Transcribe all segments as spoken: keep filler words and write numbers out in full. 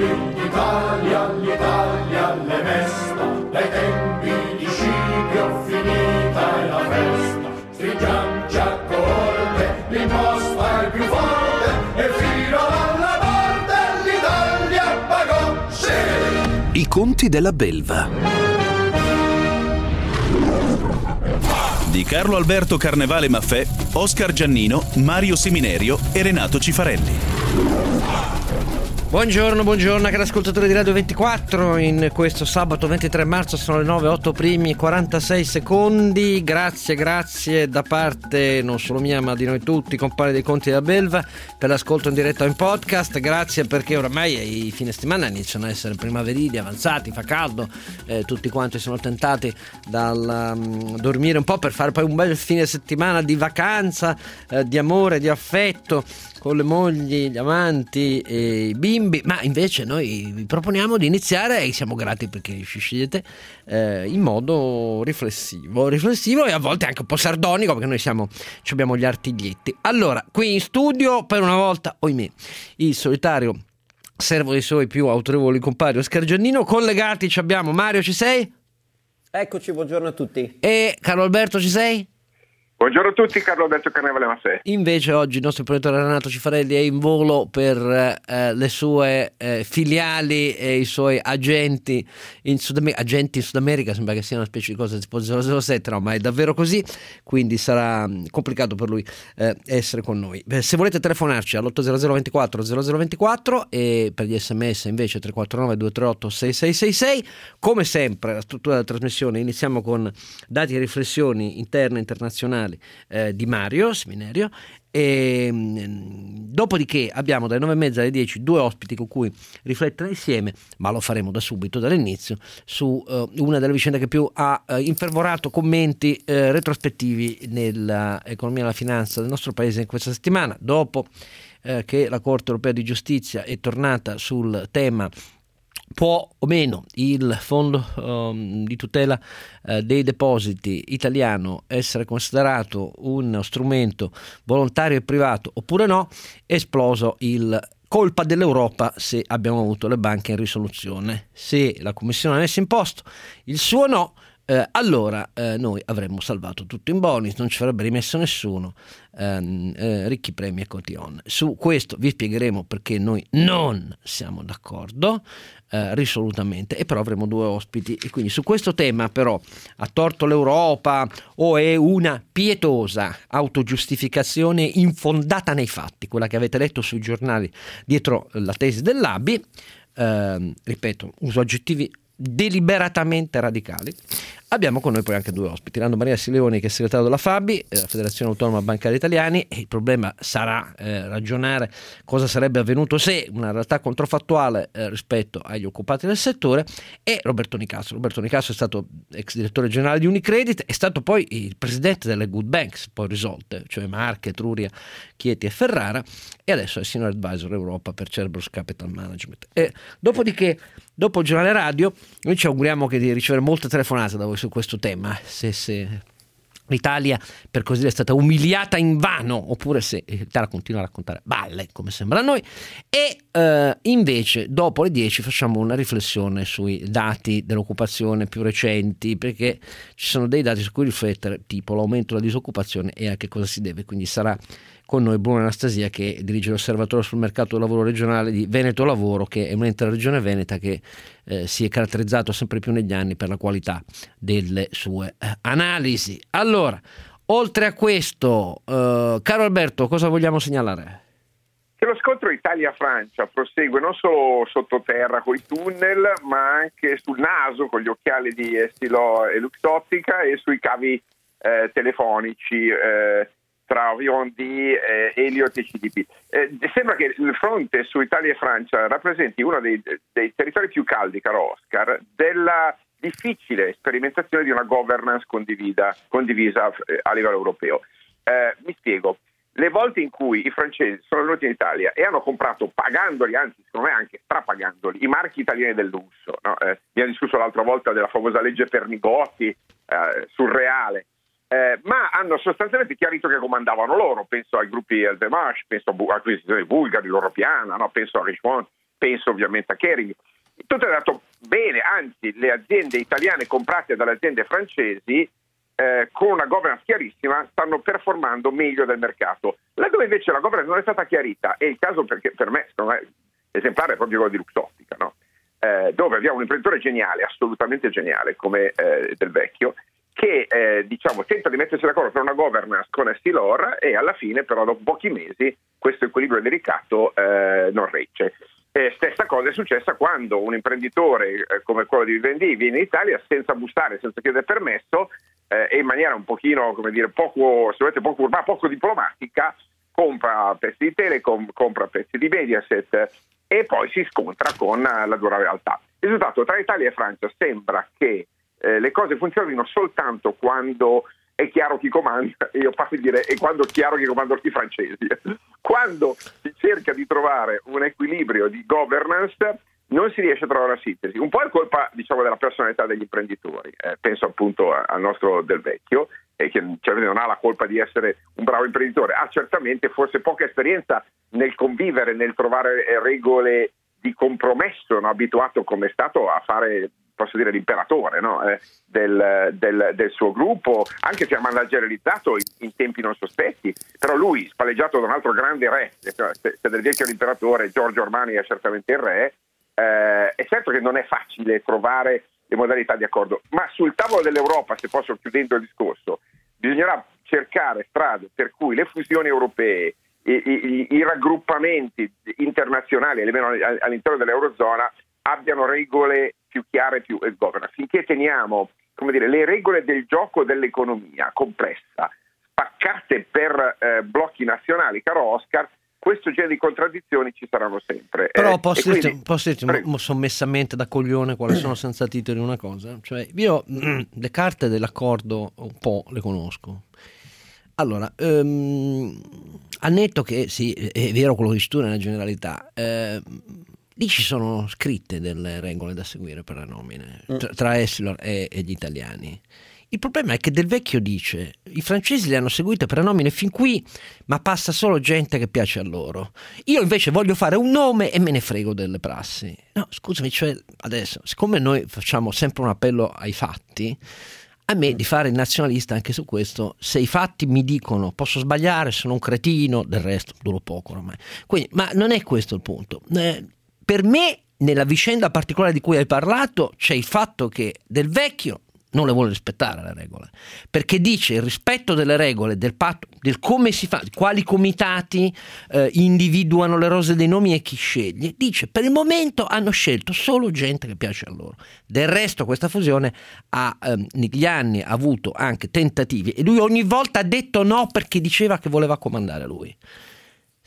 l'Italia, l'Italia l'è mesta, dai tempi di Scipio finita è la festa, stringiamoci a corte, l'imposta è più forte e fino alla morte l'Italia pagò. Sì! I conti della belva di Carlo Alberto Carnevale Maffè, Oscar Giannino, Mario Seminerio e Renato Cifarelli. Buongiorno, buongiorno cari ascoltatori di Radio ventiquattro, in questo sabato ventitré marzo sono le nove e otto primi quarantasei secondi, grazie, grazie da parte non solo mia ma di noi tutti, compagni dei conti della belva, per l'ascolto in diretta o in podcast, grazie perché oramai i fine settimana iniziano a essere primaverili, avanzati, fa caldo, eh, tutti quanti sono tentati dal um, dormire un po' per fare poi un bel fine settimana di vacanza, eh, di amore, di affetto, con le mogli, gli amanti e i bimbi, ma invece noi vi proponiamo di iniziare e siamo grati perché ci scegliete eh, in modo riflessivo, riflessivo e a volte anche un po' sardonico perché noi siamo, ci abbiamo gli artiglietti. Allora, qui in studio per una volta, ohimè, il solitario servo dei suoi più autorevoli compari Oscar Giannino, collegati ci abbiamo Mario, ci sei? Eccoci, buongiorno a tutti. E Carlo Alberto, ci sei? Buongiorno a tutti, Carlo Alberto Carnevale Maffè. Invece oggi il nostro imprenditore Renato Cifarelli è in volo per eh, le sue eh, filiali e i suoi agenti in Sud America. Agenti in Sud America, sembra che sia una specie di cosa tipo zero zero sette, no, ma è davvero così, quindi sarà complicato per lui eh, essere con noi. Beh, se volete telefonarci all'otto zero zero ventiquattro zero zero ventiquattro e per gli sms invece tre quattro nove due tre otto sei sei sei sei. Come sempre la struttura della trasmissione, iniziamo con dati e riflessioni interne e internazionali Eh, di Mario Seminerio e mh, dopodiché abbiamo dalle nove e mezza alle dieci due ospiti con cui riflettere insieme, ma lo faremo da subito, dall'inizio, su uh, una delle vicende che più ha uh, infervorato commenti uh, retrospettivi nell'economia e la finanza del nostro paese in questa settimana, dopo uh, che la Corte Europea di Giustizia è tornata sul tema: può o meno il Fondo um, di tutela uh, dei depositi italiano essere considerato uno strumento volontario e privato oppure no? Esploso il colpa dell'Europa se abbiamo avuto le banche in risoluzione. Se la Commissione avesse imposto il suo no, Eh, allora eh, noi avremmo salvato tutto in bonus, non ci avrebbe rimesso nessuno, ehm, eh, ricchi premi e cotillon. Su questo vi spiegheremo perché noi non siamo d'accordo eh, risolutamente, e però avremo due ospiti e quindi su questo tema però ha torto l'Europa o è una pietosa autogiustificazione infondata nei fatti, quella che avete letto sui giornali dietro la tesi dell'A B I, ehm, ripeto, uso aggettivi deliberatamente radicali. Abbiamo con noi poi anche due ospiti, Lando Maria Sileoni che è segretario della Fabi, la Federazione Autonoma Bancaria Italiani, e il problema sarà eh, ragionare cosa sarebbe avvenuto se, una realtà controfattuale eh, rispetto agli occupati del settore, e Roberto Nicastro. Roberto Nicastro è stato ex direttore generale di Unicredit, è stato poi il presidente delle good banks poi risolte, cioè Marche, Etruria, Chieti e Ferrara, e adesso è senior advisor Europa per Cerberus Capital Management. E dopodiché, dopo il giornale radio, noi ci auguriamo che di ricevere molte telefonate da voi su questo tema, se, se l'Italia per così dire è stata umiliata in vano oppure se l'Italia continua a raccontare balle come sembra a noi, e eh, invece dopo le dieci facciamo una riflessione sui dati dell'occupazione più recenti, perché ci sono dei dati su cui riflettere, tipo l'aumento della disoccupazione e a che cosa si deve. Quindi sarà con noi Bruno Anastasia che dirige l'osservatorio sul mercato del lavoro regionale di Veneto Lavoro, che è un'intera regione veneta che eh, si è caratterizzato sempre più negli anni per la qualità delle sue eh, analisi. Allora, oltre a questo, eh, caro Alberto, cosa vogliamo segnalare? Che lo scontro Italia-Francia prosegue non solo sottoterra con i tunnel, ma anche sul naso con gli occhiali di Essilor e Luxottica e sui cavi eh, telefonici eh. tra Viondi, eh, Elliot e C D P. Eh, sembra che il fronte su Italia e Francia rappresenti uno dei, dei territori più caldi, caro Oscar, della difficile sperimentazione di una governance condivisa, condivisa eh, a livello europeo. Eh, mi spiego. Le volte in cui i francesi sono venuti in Italia e hanno comprato pagandoli, anzi secondo me anche strapagandoli, i marchi italiani del lusso, no? eh, abbiamo discusso l'altra volta della famosa legge Pernigotti, eh, surreale, Eh, ma hanno sostanzialmente chiarito che comandavano loro. Penso ai gruppi Al Demash, penso a acquisizioni bulgari, loro piana, no? Penso a Richemont, penso ovviamente a Kering. Tutto è andato bene, anzi le aziende italiane comprate dalle aziende francesi eh, con una governance chiarissima stanno performando meglio del mercato. Laddove invece la governance non è stata chiarita, è il caso perché per me, secondo me, esemplare è proprio quello di Luxottica, no? Eh, dove abbiamo un imprenditore geniale, assolutamente geniale, come eh, Del Vecchio, che eh, diciamo tenta di mettersi d'accordo per una governance con Essilor e alla fine però dopo pochi mesi questo equilibrio delicato eh, non regge. Eh, stessa cosa è successa quando un imprenditore eh, come quello di Vivendi viene in Italia senza bussare, senza chiedere permesso eh, e in maniera un pochino, come dire, poco, se volete, poco urbana, poco diplomatica, compra pezzi di Telecom, compra pezzi di Mediaset e poi si scontra con la dura realtà. Il risultato tra Italia e Francia sembra che eh, le cose funzionino soltanto quando è chiaro chi comanda, e io passo a dire è quando è chiaro chi comandano i francesi. Quando si cerca di trovare un equilibrio di governance non si riesce a trovare una sintesi. Un po' è colpa, diciamo, della personalità degli imprenditori, eh, penso appunto al nostro Del Vecchio, eh, che cioè, non ha la colpa di essere un bravo imprenditore, ha certamente forse poca esperienza nel convivere, nel trovare regole di compromesso, no? Abituato come è stato a fare, posso dire, l'imperatore, no? eh, del, del, del suo gruppo, anche se ha managerializzato in, in tempi non sospetti, però lui, spalleggiato da un altro grande re, cioè, se, se Del Vecchio è l'imperatore, Giorgio Armani è certamente il re, eh, è certo che non è facile trovare le modalità di accordo, ma sul tavolo dell'Europa, se posso chiudendo il discorso, bisognerà cercare strade per cui le fusioni europee, I, i, i raggruppamenti internazionali, almeno all'interno dell'Eurozona, abbiano regole più chiare, più e governance. Finché teniamo, come dire, le regole del gioco dell'economia complessa, spaccate per eh, blocchi nazionali, caro Oscar, questo genere di contraddizioni ci saranno sempre. Però eh, posso dirti, quindi... posso dirti mo, sommessamente da coglione quali sono senza titoli una cosa? Cioè, io le carte dell'accordo un po' le conosco. Allora, ehm, annetto che sì, è vero quello che dici tu nella generalità, eh, lì ci sono scritte delle regole da seguire per la nomine, tra, tra Essilor e, e gli italiani. Il problema è che Del Vecchio dice, i francesi le hanno seguite per la nomine fin qui, ma passa solo gente che piace a loro. Io invece voglio fare un nome e me ne frego delle prassi. No, scusami, cioè adesso, siccome noi facciamo sempre un appello ai fatti, a me di fare il nazionalista anche su questo, se i fatti mi dicono posso sbagliare, sono un cretino, del resto duro poco ormai. Quindi, ma non è questo il punto. Eh, per me, nella vicenda particolare di cui hai parlato, c'è il fatto che Del Vecchio non le vuole rispettare le regole, perché dice il rispetto delle regole del patto, del come si fa, quali comitati eh, individuano le rose dei nomi e chi sceglie, dice per il momento hanno scelto solo gente che piace a loro. Del resto questa fusione ha, ehm, negli anni ha avuto anche tentativi e lui ogni volta ha detto no perché diceva che voleva comandare lui.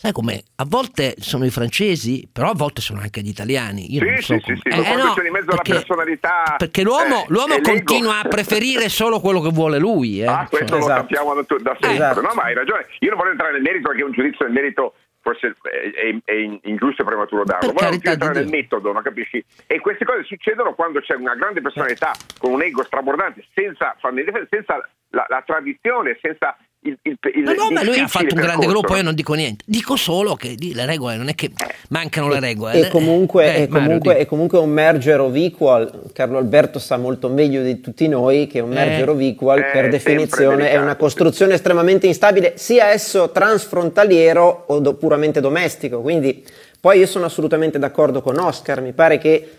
Sai com'è? A volte sono i francesi, però a volte sono anche gli italiani. Io sì, non so sì, sì, sì, eh, eh no, in mezzo perché, alla personalità. Perché l'uomo, eh, l'uomo continua a preferire solo quello che vuole lui. Eh. Ah, questo cioè, lo esatto. sappiamo da, da sempre. Eh, esatto. No, ma hai ragione. Io non voglio entrare nel merito perché un giudizio nel merito forse è, è, è ingiusto e prematuro darlo. Voglio entrare nel metodo, no, capisci? E queste cose succedono quando c'è una grande personalità con un ego strabordante, senza famiglia, senza la, la tradizione, senza... Il, il, il, ma no, ma lui ha fatto un grande gruppo, io non dico niente, dico solo che le regole non è che mancano le regole. E, e comunque, eh, è, comunque è comunque un merger of equal. Carlo Alberto sa molto meglio di tutti noi che un eh, merger of equal eh, per definizione delicato, è una costruzione sì. estremamente instabile, sia esso transfrontaliero o do, puramente domestico. Quindi poi io sono assolutamente d'accordo con Oscar, mi pare che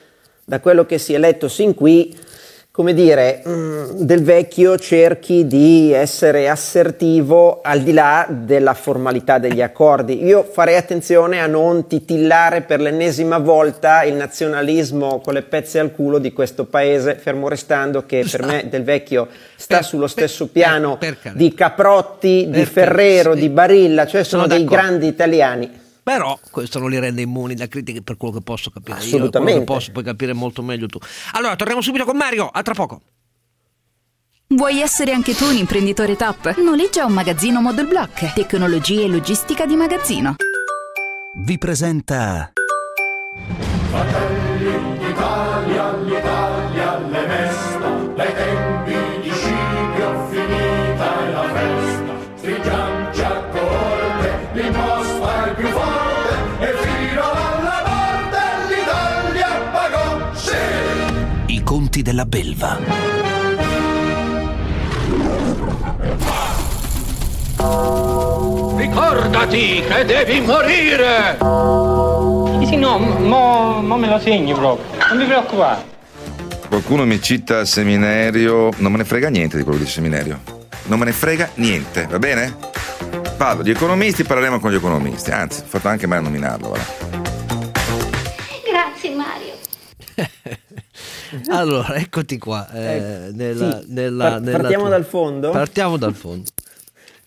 da quello che si è letto sin qui, come dire, Del Vecchio cerchi di essere assertivo al di là della formalità degli accordi. Io farei attenzione a non titillare per l'ennesima volta il nazionalismo con le pezze al culo di questo paese, fermo restando che per me Del Vecchio sta per, sullo stesso per, piano per, per di Caprotti, per, di Ferrero, per, di Barilla, cioè sono, sono dei grandi italiani. Però questo non li rende immuni da critiche, per quello che posso capire. Assolutamente. Io, quello che posso, puoi capire molto meglio tu. Allora, torniamo subito con Mario, a tra poco. Vuoi essere anche tu un imprenditore top? Noleggia un magazzino Model Block, tecnologie e logistica di magazzino. Vi presenta Fratelli d'Italia, l'Italia alle festa, dai tempi di Scipio finita è la festa, stringiamoci a corte, l'imposta è più forte. Alla morte Conti della Belva. Ricordati che devi morire! Sì, no, mo, mo me lo segni proprio, non mi preoccupare. Qualcuno mi cita Seminerio, non me ne frega niente di quello di Seminerio. Non me ne frega niente, va bene? Parlo di economisti, parleremo con gli economisti. Anzi, ho fatto anche male a nominarlo, va. Grazie Mario. Allora, eccoti qua. Eh, nella, sì, nella, par- nella partiamo tua... dal fondo. Partiamo dal fondo.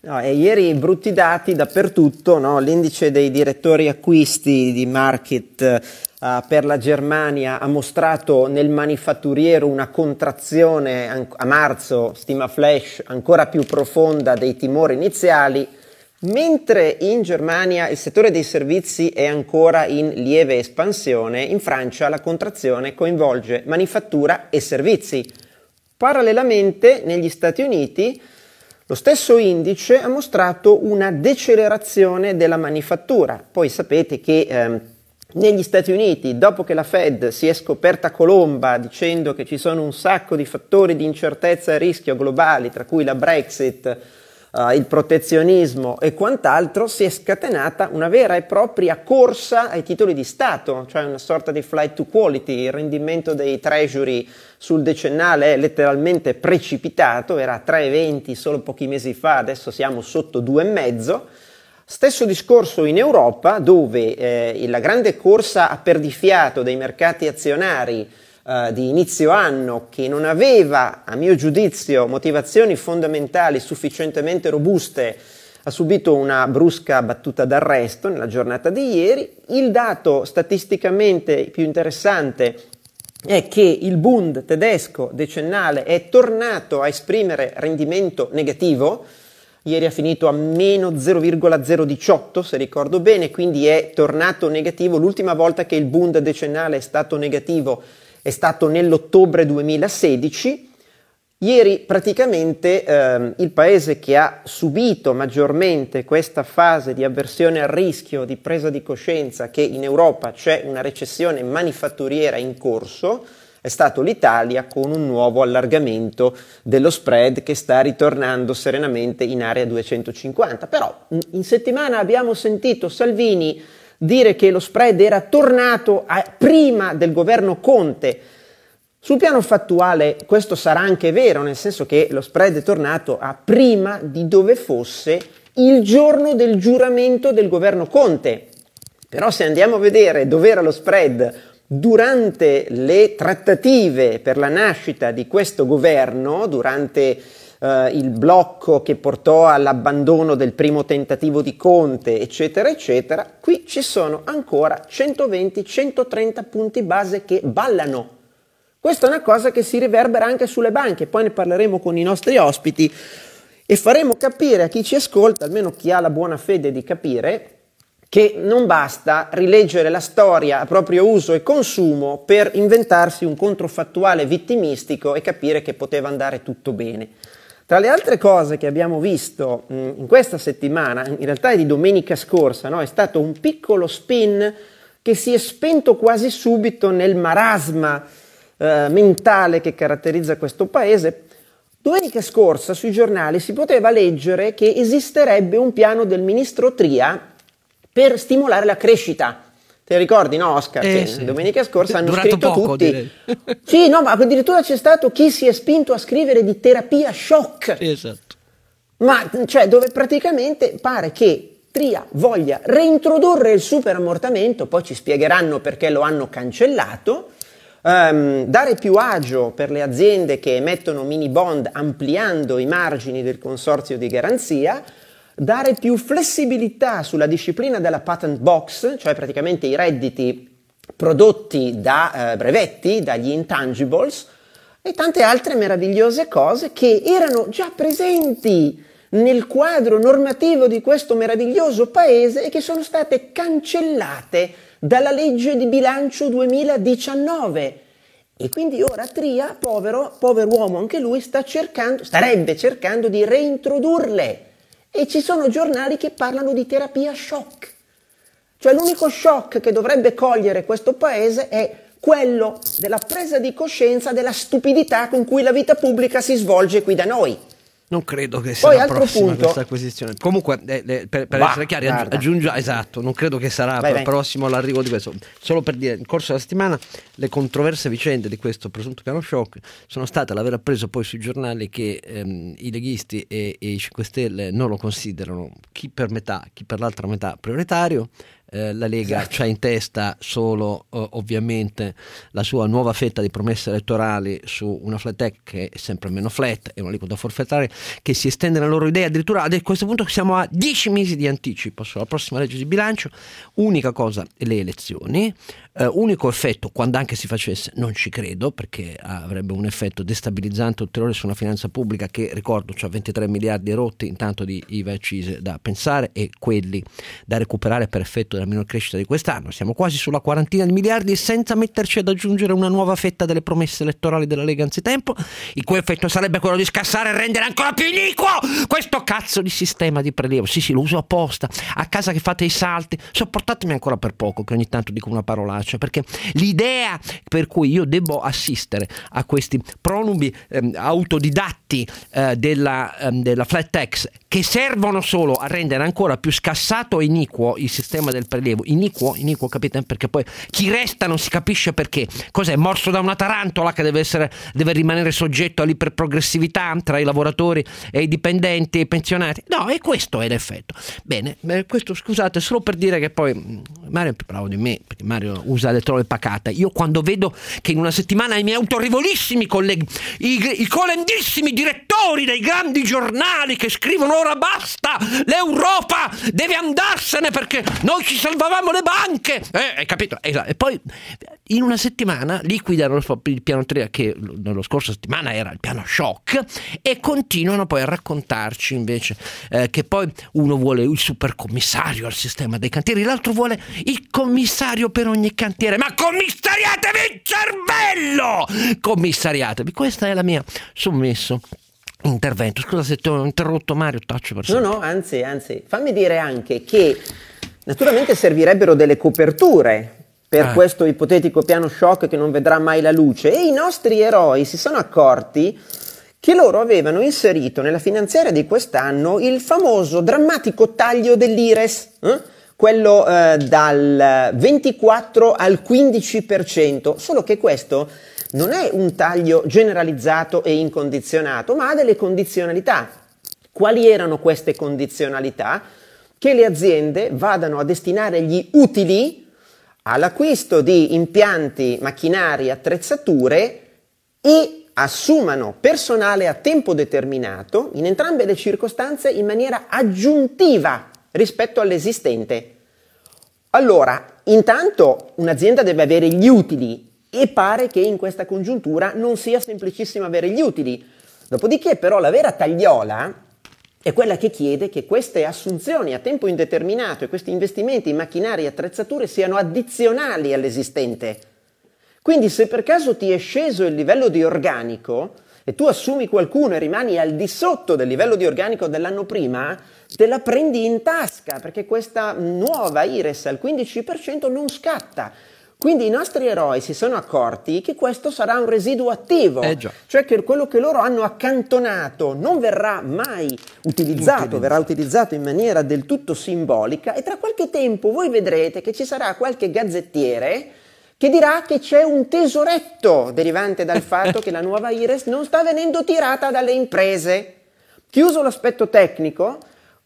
No, e ieri brutti dati dappertutto, no? L'indice dei direttori acquisti di Market uh, per la Germania ha mostrato nel manifatturiero una contrazione an- a marzo, stima Flash, ancora più profonda dei timori iniziali, mentre in Germania il settore dei servizi è ancora in lieve espansione, in Francia la contrazione coinvolge manifattura e servizi. Parallelamente negli Stati Uniti lo stesso indice ha mostrato una decelerazione della manifattura. Poi sapete che ehm, negli Stati Uniti, dopo che la Fed si è scoperta colomba dicendo che ci sono un sacco di fattori di incertezza e rischio globali, tra cui la Brexit, eh, il protezionismo e quant'altro, si è scatenata una vera e propria corsa ai titoli di Stato, cioè una sorta di flight to quality. Il rendimento dei treasury sul decennale è letteralmente precipitato, era a tre virgola venti solo pochi mesi fa, adesso siamo sotto due virgola cinque. Stesso discorso in Europa, dove eh, la grande corsa a perdifiato dei mercati azionari eh, di inizio anno, che non aveva, a mio giudizio, motivazioni fondamentali sufficientemente robuste, ha subito una brusca battuta d'arresto nella giornata di ieri. Il dato statisticamente più interessante è che il Bund tedesco decennale è tornato a esprimere rendimento negativo, ieri ha finito a meno zero virgola zero diciotto se ricordo bene, quindi è tornato negativo. L'ultima volta che il Bund decennale è stato negativo è stato nell'ottobre duemilasedici. Ieri praticamente ehm, il paese che ha subito maggiormente questa fase di avversione al rischio, di presa di coscienza che in Europa c'è una recessione manifatturiera in corso, è stato l'Italia, con un nuovo allargamento dello spread che sta ritornando serenamente in area duecentocinquanta. Però in settimana abbiamo sentito Salvini dire che lo spread era tornato a, prima del governo Conte. Sul piano fattuale questo sarà anche vero, nel senso che lo spread è tornato a prima di dove fosse il giorno del giuramento del governo Conte. Però se andiamo a vedere dove era lo spread durante le trattative per la nascita di questo governo, durante eh, il blocco che portò all'abbandono del primo tentativo di Conte, eccetera, eccetera, qui ci sono ancora centoventi centotrenta punti base che ballano. Questa è una cosa che si riverbera anche sulle banche, poi ne parleremo con i nostri ospiti e faremo capire a chi ci ascolta, almeno chi ha la buona fede di capire, che non basta rileggere la storia a proprio uso e consumo per inventarsi un controfattuale vittimistico e capire che poteva andare tutto bene. Tra le altre cose che abbiamo visto in questa settimana, in realtà è di domenica scorsa, no? È stato un piccolo spin che si è spento quasi subito nel marasma Uh, mentale che caratterizza questo paese. Domenica scorsa sui giornali si poteva leggere che esisterebbe un piano del ministro Tria per stimolare la crescita. Te ricordi, no Oscar? Eh, che sì. Domenica scorsa hanno durato scritto poco, tutti. Direi. Sì, no, ma addirittura c'è stato chi si è spinto a scrivere di terapia shock. Esatto. Ma cioè, dove praticamente pare che Tria voglia reintrodurre il superammortamento, poi ci spiegheranno perché lo hanno cancellato. Um, dare più agio per le aziende che emettono mini bond ampliando i margini del consorzio di garanzia, dare più flessibilità sulla disciplina della patent box, cioè praticamente i redditi prodotti da uh, brevetti, dagli intangibles, e tante altre meravigliose cose che erano già presenti nel quadro normativo di questo meraviglioso paese e che sono state cancellate dalla legge di bilancio duemiladiciannove. E quindi ora Tria, povero, povero uomo anche lui, sta cercando, starebbe cercando di reintrodurle. E ci sono giornali che parlano di terapia shock. Cioè l'unico shock che dovrebbe cogliere questo paese è quello della presa di coscienza della stupidità con cui la vita pubblica si svolge qui da noi. Non credo che sarà la prossima punto, questa acquisizione. Comunque, eh, eh, per, per bah, essere chiari, aggiungo, esatto, non credo che sarà vai, vai. prossimo all'arrivo di questo. Solo per dire, nel corso della settimana le controverse vicende di questo presunto piano shock sono state l'aver appreso poi sui giornali che ehm, i leghisti e, e i cinque Stelle non lo considerano chi per metà, chi per l'altra metà prioritario. Eh, la Lega esatto. c'ha in testa solo eh, ovviamente la sua nuova fetta di promesse elettorali su una flat tech che è sempre meno flat e un'aliquota forfettaria che si estende nella loro idea addirittura a questo punto siamo a dieci mesi di anticipo sulla prossima legge di bilancio. Unica cosa, le elezioni, eh, unico effetto, quando anche si facesse non ci credo perché avrebbe un effetto destabilizzante ulteriore su una finanza pubblica che ricordo c'ha ventitré miliardi rotti intanto di I V A e accise da pensare e quelli da recuperare per effetto della minor crescita di quest'anno. Siamo quasi sulla quarantina di miliardi senza metterci ad aggiungere una nuova fetta delle promesse elettorali della Lega anzitempo, il cui effetto sarebbe quello di scassare e rendere ancora più iniquo questo cazzo di sistema di prelievo. Sì sì, lo uso apposta, a casa che fate i salti, sopportatemi ancora per poco che ogni tanto dico una parolaccia, perché l'idea per cui io debbo assistere a questi pronubi ehm, autodidatti eh, della, ehm, della flat tax che servono solo a rendere ancora più scassato e iniquo il sistema del prelievo, iniquo, iniquo, capite? Perché poi chi resta non si capisce perché. Cos'è? Morso da una tarantola che deve essere, deve rimanere soggetto all'iperprogressività tra i lavoratori e i dipendenti e i pensionati? No, e questo è l'effetto. Bene, questo scusate, solo per dire che poi Mario è più bravo di me, perché Mario usa le trolle pacate. Io quando vedo che in una settimana i miei autorevolissimi colleghi, i, i colendissimi direttori dei grandi giornali che scrivono ora basta, l'Europa deve andarsene perché noi ci salvavamo le banche, eh, hai capito? Esatto. E poi in una settimana liquidano il piano tre che nello scorso settimana era il piano shock e continuano poi a raccontarci invece eh, che poi uno vuole il supercommissario al sistema dei cantieri, l'altro vuole il commissario per ogni cantiere. Ma commissariatevi il cervello! Commissariatevi, questa è la mia sommesso intervento. Scusa se ti ho interrotto Mario, taccio per sempre. No no, anzi, anzi, fammi dire anche che naturalmente servirebbero delle coperture per ah. questo ipotetico piano shock che non vedrà mai la luce e i nostri eroi si sono accorti che loro avevano inserito nella finanziaria di quest'anno il famoso drammatico taglio dell'I R E S, eh? quello eh, dal ventiquattro al quindici per cento, solo che questo non è un taglio generalizzato e incondizionato, ma ha delle condizionalità. Quali erano queste condizionalità? Che le aziende vadano a destinare gli utili all'acquisto di impianti, macchinari, attrezzature e assumano personale a tempo determinato in entrambe le circostanze in maniera aggiuntiva rispetto all'esistente. Allora, intanto un'azienda deve avere gli utili e pare che in questa congiuntura non sia semplicissimo avere gli utili. Dopodiché però la vera tagliola è quella che chiede che queste assunzioni a tempo indeterminato e questi investimenti in macchinari e attrezzature siano addizionali all'esistente. Quindi se per caso ti è sceso il livello di organico e tu assumi qualcuno e rimani al di sotto del livello di organico dell'anno prima, te la prendi in tasca perché questa nuova I R E S al quindici per cento non scatta. Quindi i nostri eroi si sono accorti che questo sarà un residuo attivo, eh cioè che quello che loro hanno accantonato non verrà mai utilizzato, utilizzato, verrà utilizzato in maniera del tutto simbolica e tra qualche tempo voi vedrete che ci sarà qualche gazzettiere che dirà che c'è un tesoretto derivante dal fatto che la nuova I R E S non sta venendo tirata dalle imprese. Chiuso l'aspetto tecnico,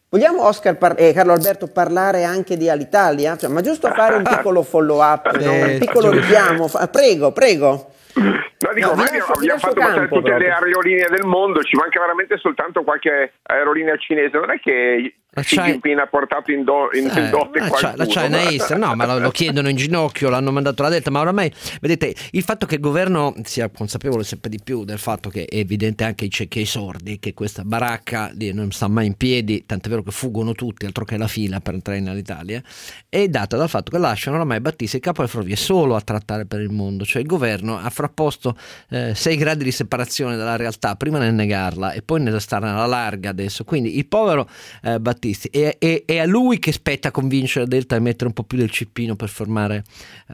vogliamo Oscar par- eh, Carlo Alberto parlare anche di Alitalia? Cioè, ma giusto fare un piccolo follow up, eh, no? un piccolo richiamo, fa- prego, prego. No, dico, no, Mario, abbiamo fatto passare tutte proprio. le aerolinee del mondo, ci manca veramente soltanto qualche aerolinea cinese, non è che Xi Jinping ha portato in, do, in, eh, in dote la qualcuno. La China East, no, ma lo, lo chiedono in ginocchio, l'hanno mandato la Delta, ma oramai, vedete, il fatto che il governo sia consapevole sempre di più del fatto che è evidente anche ai ciechi e ai sordi che questa baracca lì non sta mai in piedi, tant'è vero che fuggono tutti, altro che la fila per entrare in Alitalia, è data dal fatto che lasciano oramai Battista il capo alle ferrovie solo a trattare per il mondo, cioè il governo ha frapposto Eh, sei gradi di separazione dalla realtà, prima nel negarla e poi nel stare alla larga adesso. Quindi il povero eh, Battista artisti, e, e, è a lui che spetta convincere Delta e mettere un po' più del cippino per formare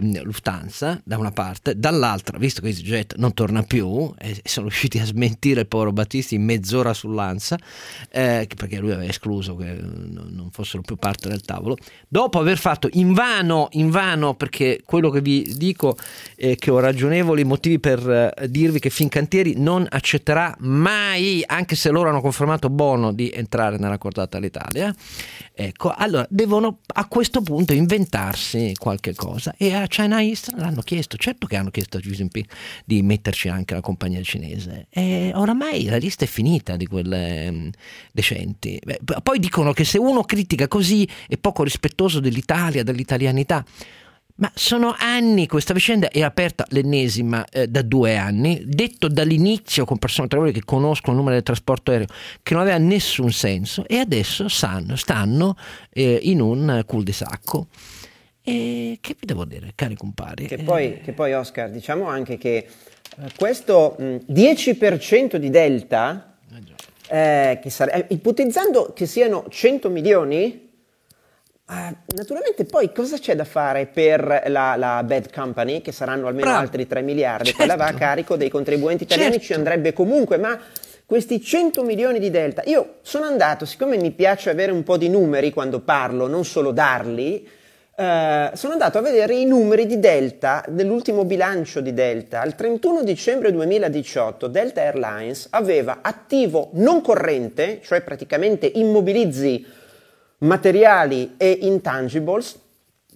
um, Lufthansa da una parte, dall'altra visto che EasyJet non torna più e sono riusciti a smentire il povero Battisti in mezz'ora sull'Ansa, eh, perché lui aveva escluso che non fossero più parte del tavolo, dopo aver fatto invano, invano perché quello che vi dico è che ho ragionevoli motivi per eh, dirvi che Fincantieri non accetterà mai, anche se loro hanno confermato Bono di entrare nella cordata all'Italia. Ecco, allora devono a questo punto inventarsi qualche cosa, e a China East l'hanno chiesto, certo che hanno chiesto a Xi Jinping di metterci anche la compagnia cinese, e oramai la lista è finita di quelle mh, decenti. Beh, poi dicono che se uno critica così è poco rispettoso dell'Italia, dell'italianità. Ma sono anni, questa vicenda è aperta, l'ennesima, eh, da due anni, detto dall'inizio con persone tra voi che conoscono il numero del trasporto aereo, che non aveva nessun senso, e adesso sanno, stanno eh, in un cul-de-sac. E che vi devo dire, cari compari? Che poi, eh... che poi Oscar, diciamo anche che questo mh, dieci per cento di Delta, eh, eh, che sare- ipotizzando che siano cento milioni... Uh, naturalmente poi cosa c'è da fare per la, la bad company, che saranno almeno Bravo. altri tre miliardi, certo. Quella va a carico dei contribuenti italiani, certo. Ci andrebbe comunque, ma questi cento milioni di Delta, io sono andato, siccome mi piace avere un po' di numeri quando parlo, non solo darli, eh, sono andato a vedere i numeri di Delta dell'ultimo bilancio di Delta. Al trentuno dicembre duemiladiciotto Delta Airlines aveva attivo non corrente, cioè praticamente immobilizzi, materiali e intangibles,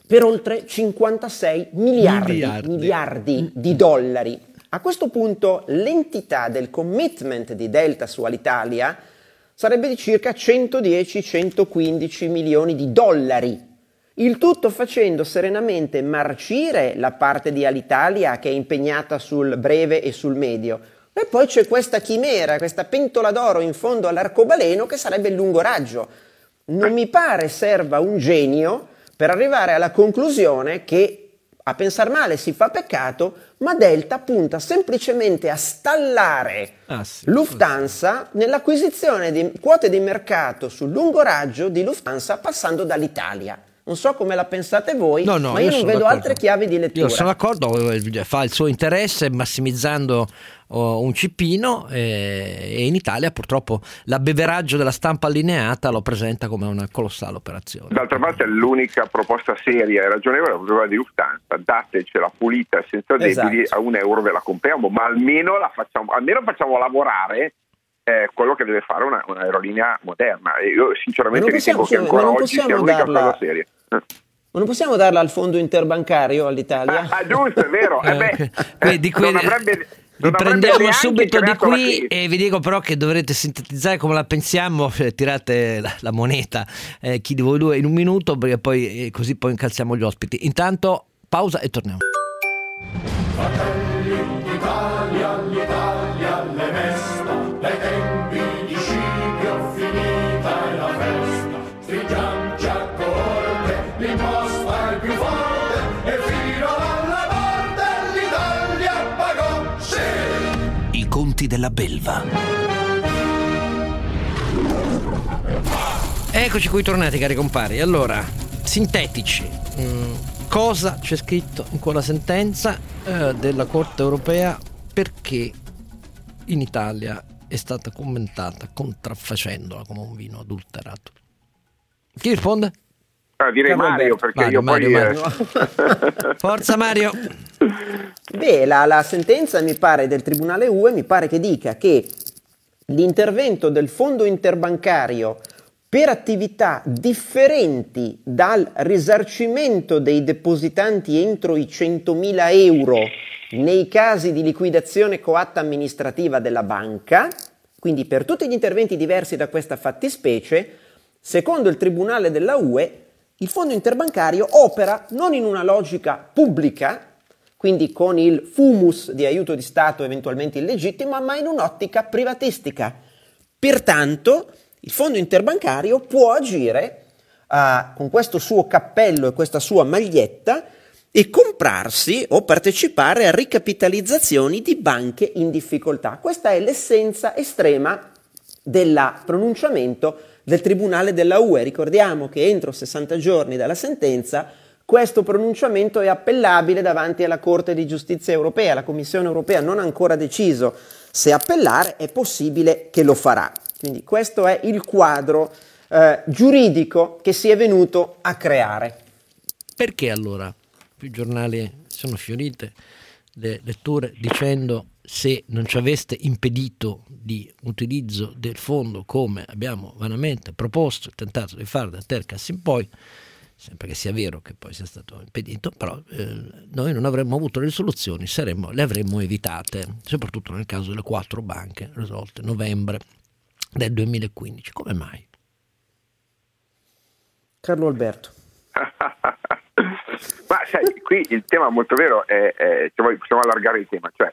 per oltre cinquantasei miliardi, miliardi. miliardi di dollari. A questo punto l'entità del commitment di Delta su Alitalia sarebbe di circa centodieci centoquindici milioni di dollari, il tutto facendo serenamente marcire la parte di Alitalia che è impegnata sul breve e sul medio. E poi c'è questa chimera, questa pentola d'oro in fondo all'arcobaleno, che sarebbe il lungo raggio. Non mi pare serva un genio per arrivare alla conclusione che a pensar male si fa peccato, ma Delta punta semplicemente a stallare ah, sì, Lufthansa sì. nell'acquisizione di quote di mercato sul lungo raggio di Lufthansa passando dall'Italia. Non so come la pensate voi, no, no, ma io, io non vedo d'accordo. Altre chiavi di lettura. Io sono d'accordo, fa il suo interesse massimizzando oh, un cippino, eh, e in Italia purtroppo l'abbeveraggio della stampa allineata lo presenta come una colossale operazione. D'altra parte l'unica proposta seria e ragionevole è la proposta di Lufthansa: datecela pulita senza debiti, esatto. A un euro ve la compriamo, ma almeno la facciamo, almeno facciamo lavorare. Eh, quello che deve fare una, un'aerolinea moderna, e io sinceramente possiamo, ritengo che ancora non oggi sia l'unica cosa seria. Eh. Ma non possiamo darla al fondo interbancario all'Italia? Ah, ah giusto, è vero. eh beh, eh, di quelle... non avrebbe... Vi prendiamo subito di qui e vi dico però che dovrete sintetizzare come la pensiamo, tirate la, la moneta, eh, chi di voi due in un minuto, perché poi eh, così poi incalziamo gli ospiti. Intanto pausa e torniamo. Della belva. Eccoci qui tornati, cari compari. Allora, sintetici, mm, cosa c'è scritto in quella sentenza eh, della Corte Europea, perché in Italia è stata commentata contraffacendola come un vino adulterato? Chi risponde? Ah, direi Carlo Mario, Alberto. Perché Mario, io Mario, poi... Mario. Eh. Forza Mario! Beh, la, la sentenza mi pare del Tribunale U E, mi pare che dica che l'intervento del fondo interbancario per attività differenti dal risarcimento dei depositanti entro i centomila euro nei casi di liquidazione coatta amministrativa della banca, quindi per tutti gli interventi diversi da questa fattispecie, secondo il Tribunale della U E, il fondo interbancario opera non in una logica pubblica, quindi con il fumus di aiuto di Stato eventualmente illegittimo, ma in un'ottica privatistica. Pertanto il fondo interbancario può agire uh, con questo suo cappello e questa sua maglietta e comprarsi o partecipare a ricapitalizzazioni di banche in difficoltà. Questa è l'essenza estrema del pronunciamento del Tribunale della U E. Ricordiamo che entro sessanta giorni dalla sentenza questo pronunciamento è appellabile davanti alla Corte di Giustizia Europea. La Commissione Europea non ha ancora deciso se appellare, è possibile che lo farà. Quindi questo è il quadro eh, giuridico che si è venuto a creare. Perché allora i giornali sono fiorite le letture dicendo: se non ci aveste impedito di utilizzo del fondo come abbiamo vanamente proposto e tentato di fare da Tercas in poi, sempre che sia vero che poi sia stato impedito, però eh, noi non avremmo avuto le risoluzioni, saremmo, le avremmo evitate, soprattutto nel caso delle quattro banche risolte novembre del duemilaquindici. Come mai? Carlo Alberto. Ma sai, qui il tema molto vero è, è cioè, possiamo allargare il tema, cioè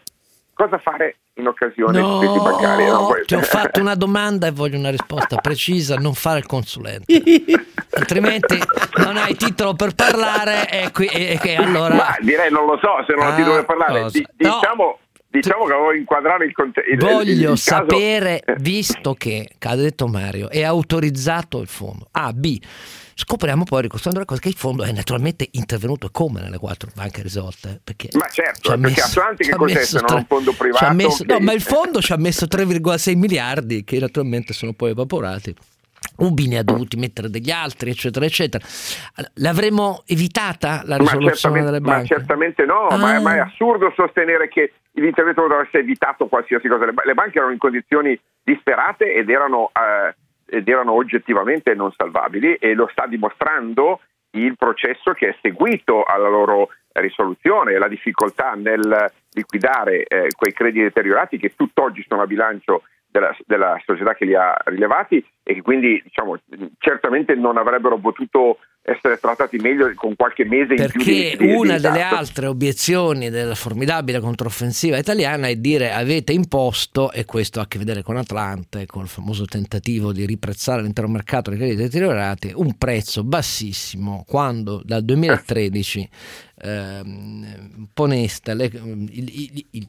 cosa fare in occasione no, di bancari? No, ti ho fatto una domanda e voglio una risposta precisa, non fare il consulente, altrimenti non hai titolo per parlare e, qui, e, e allora… Ma direi non lo so se non ah, ho titolo per parlare, di, diciamo… No. Diciamo che voglio inquadrare il contesto. Voglio il, il, il sapere, caso. Visto che, ha detto Mario, è autorizzato il fondo. A, B, scopriamo poi, ricostruendo la cosa, che il fondo è naturalmente intervenuto come nelle quattro banche risolte. Perché ma certo, perché messo, Atlante che cos'è non un fondo privato? Messo, che... No, ma il fondo ci ha messo tre virgola sei miliardi che naturalmente sono poi evaporati. Ubi ne ha dovuti mettere degli altri, eccetera, eccetera. L'avremmo evitata la risoluzione delle banche? Ma certamente no, ah. ma, ma è assurdo sostenere che l'intervento doveva essere evitato qualsiasi cosa. Le, le banche erano in condizioni disperate ed erano, eh, ed erano oggettivamente non salvabili, e lo sta dimostrando il processo che è seguito alla loro risoluzione, la difficoltà nel liquidare eh, quei crediti deteriorati che tutt'oggi sono a bilancio Della, della società che li ha rilevati, e che quindi diciamo certamente non avrebbero potuto essere trattati meglio con qualche mese in più di, di, una di delle altre obiezioni della formidabile controffensiva italiana è dire: avete imposto, e questo ha a che vedere con Atlante, col famoso tentativo di riprezzare l'intero mercato dei crediti deteriorati, un prezzo bassissimo, quando dal duemilatredici ehm, poneste le, il, il, il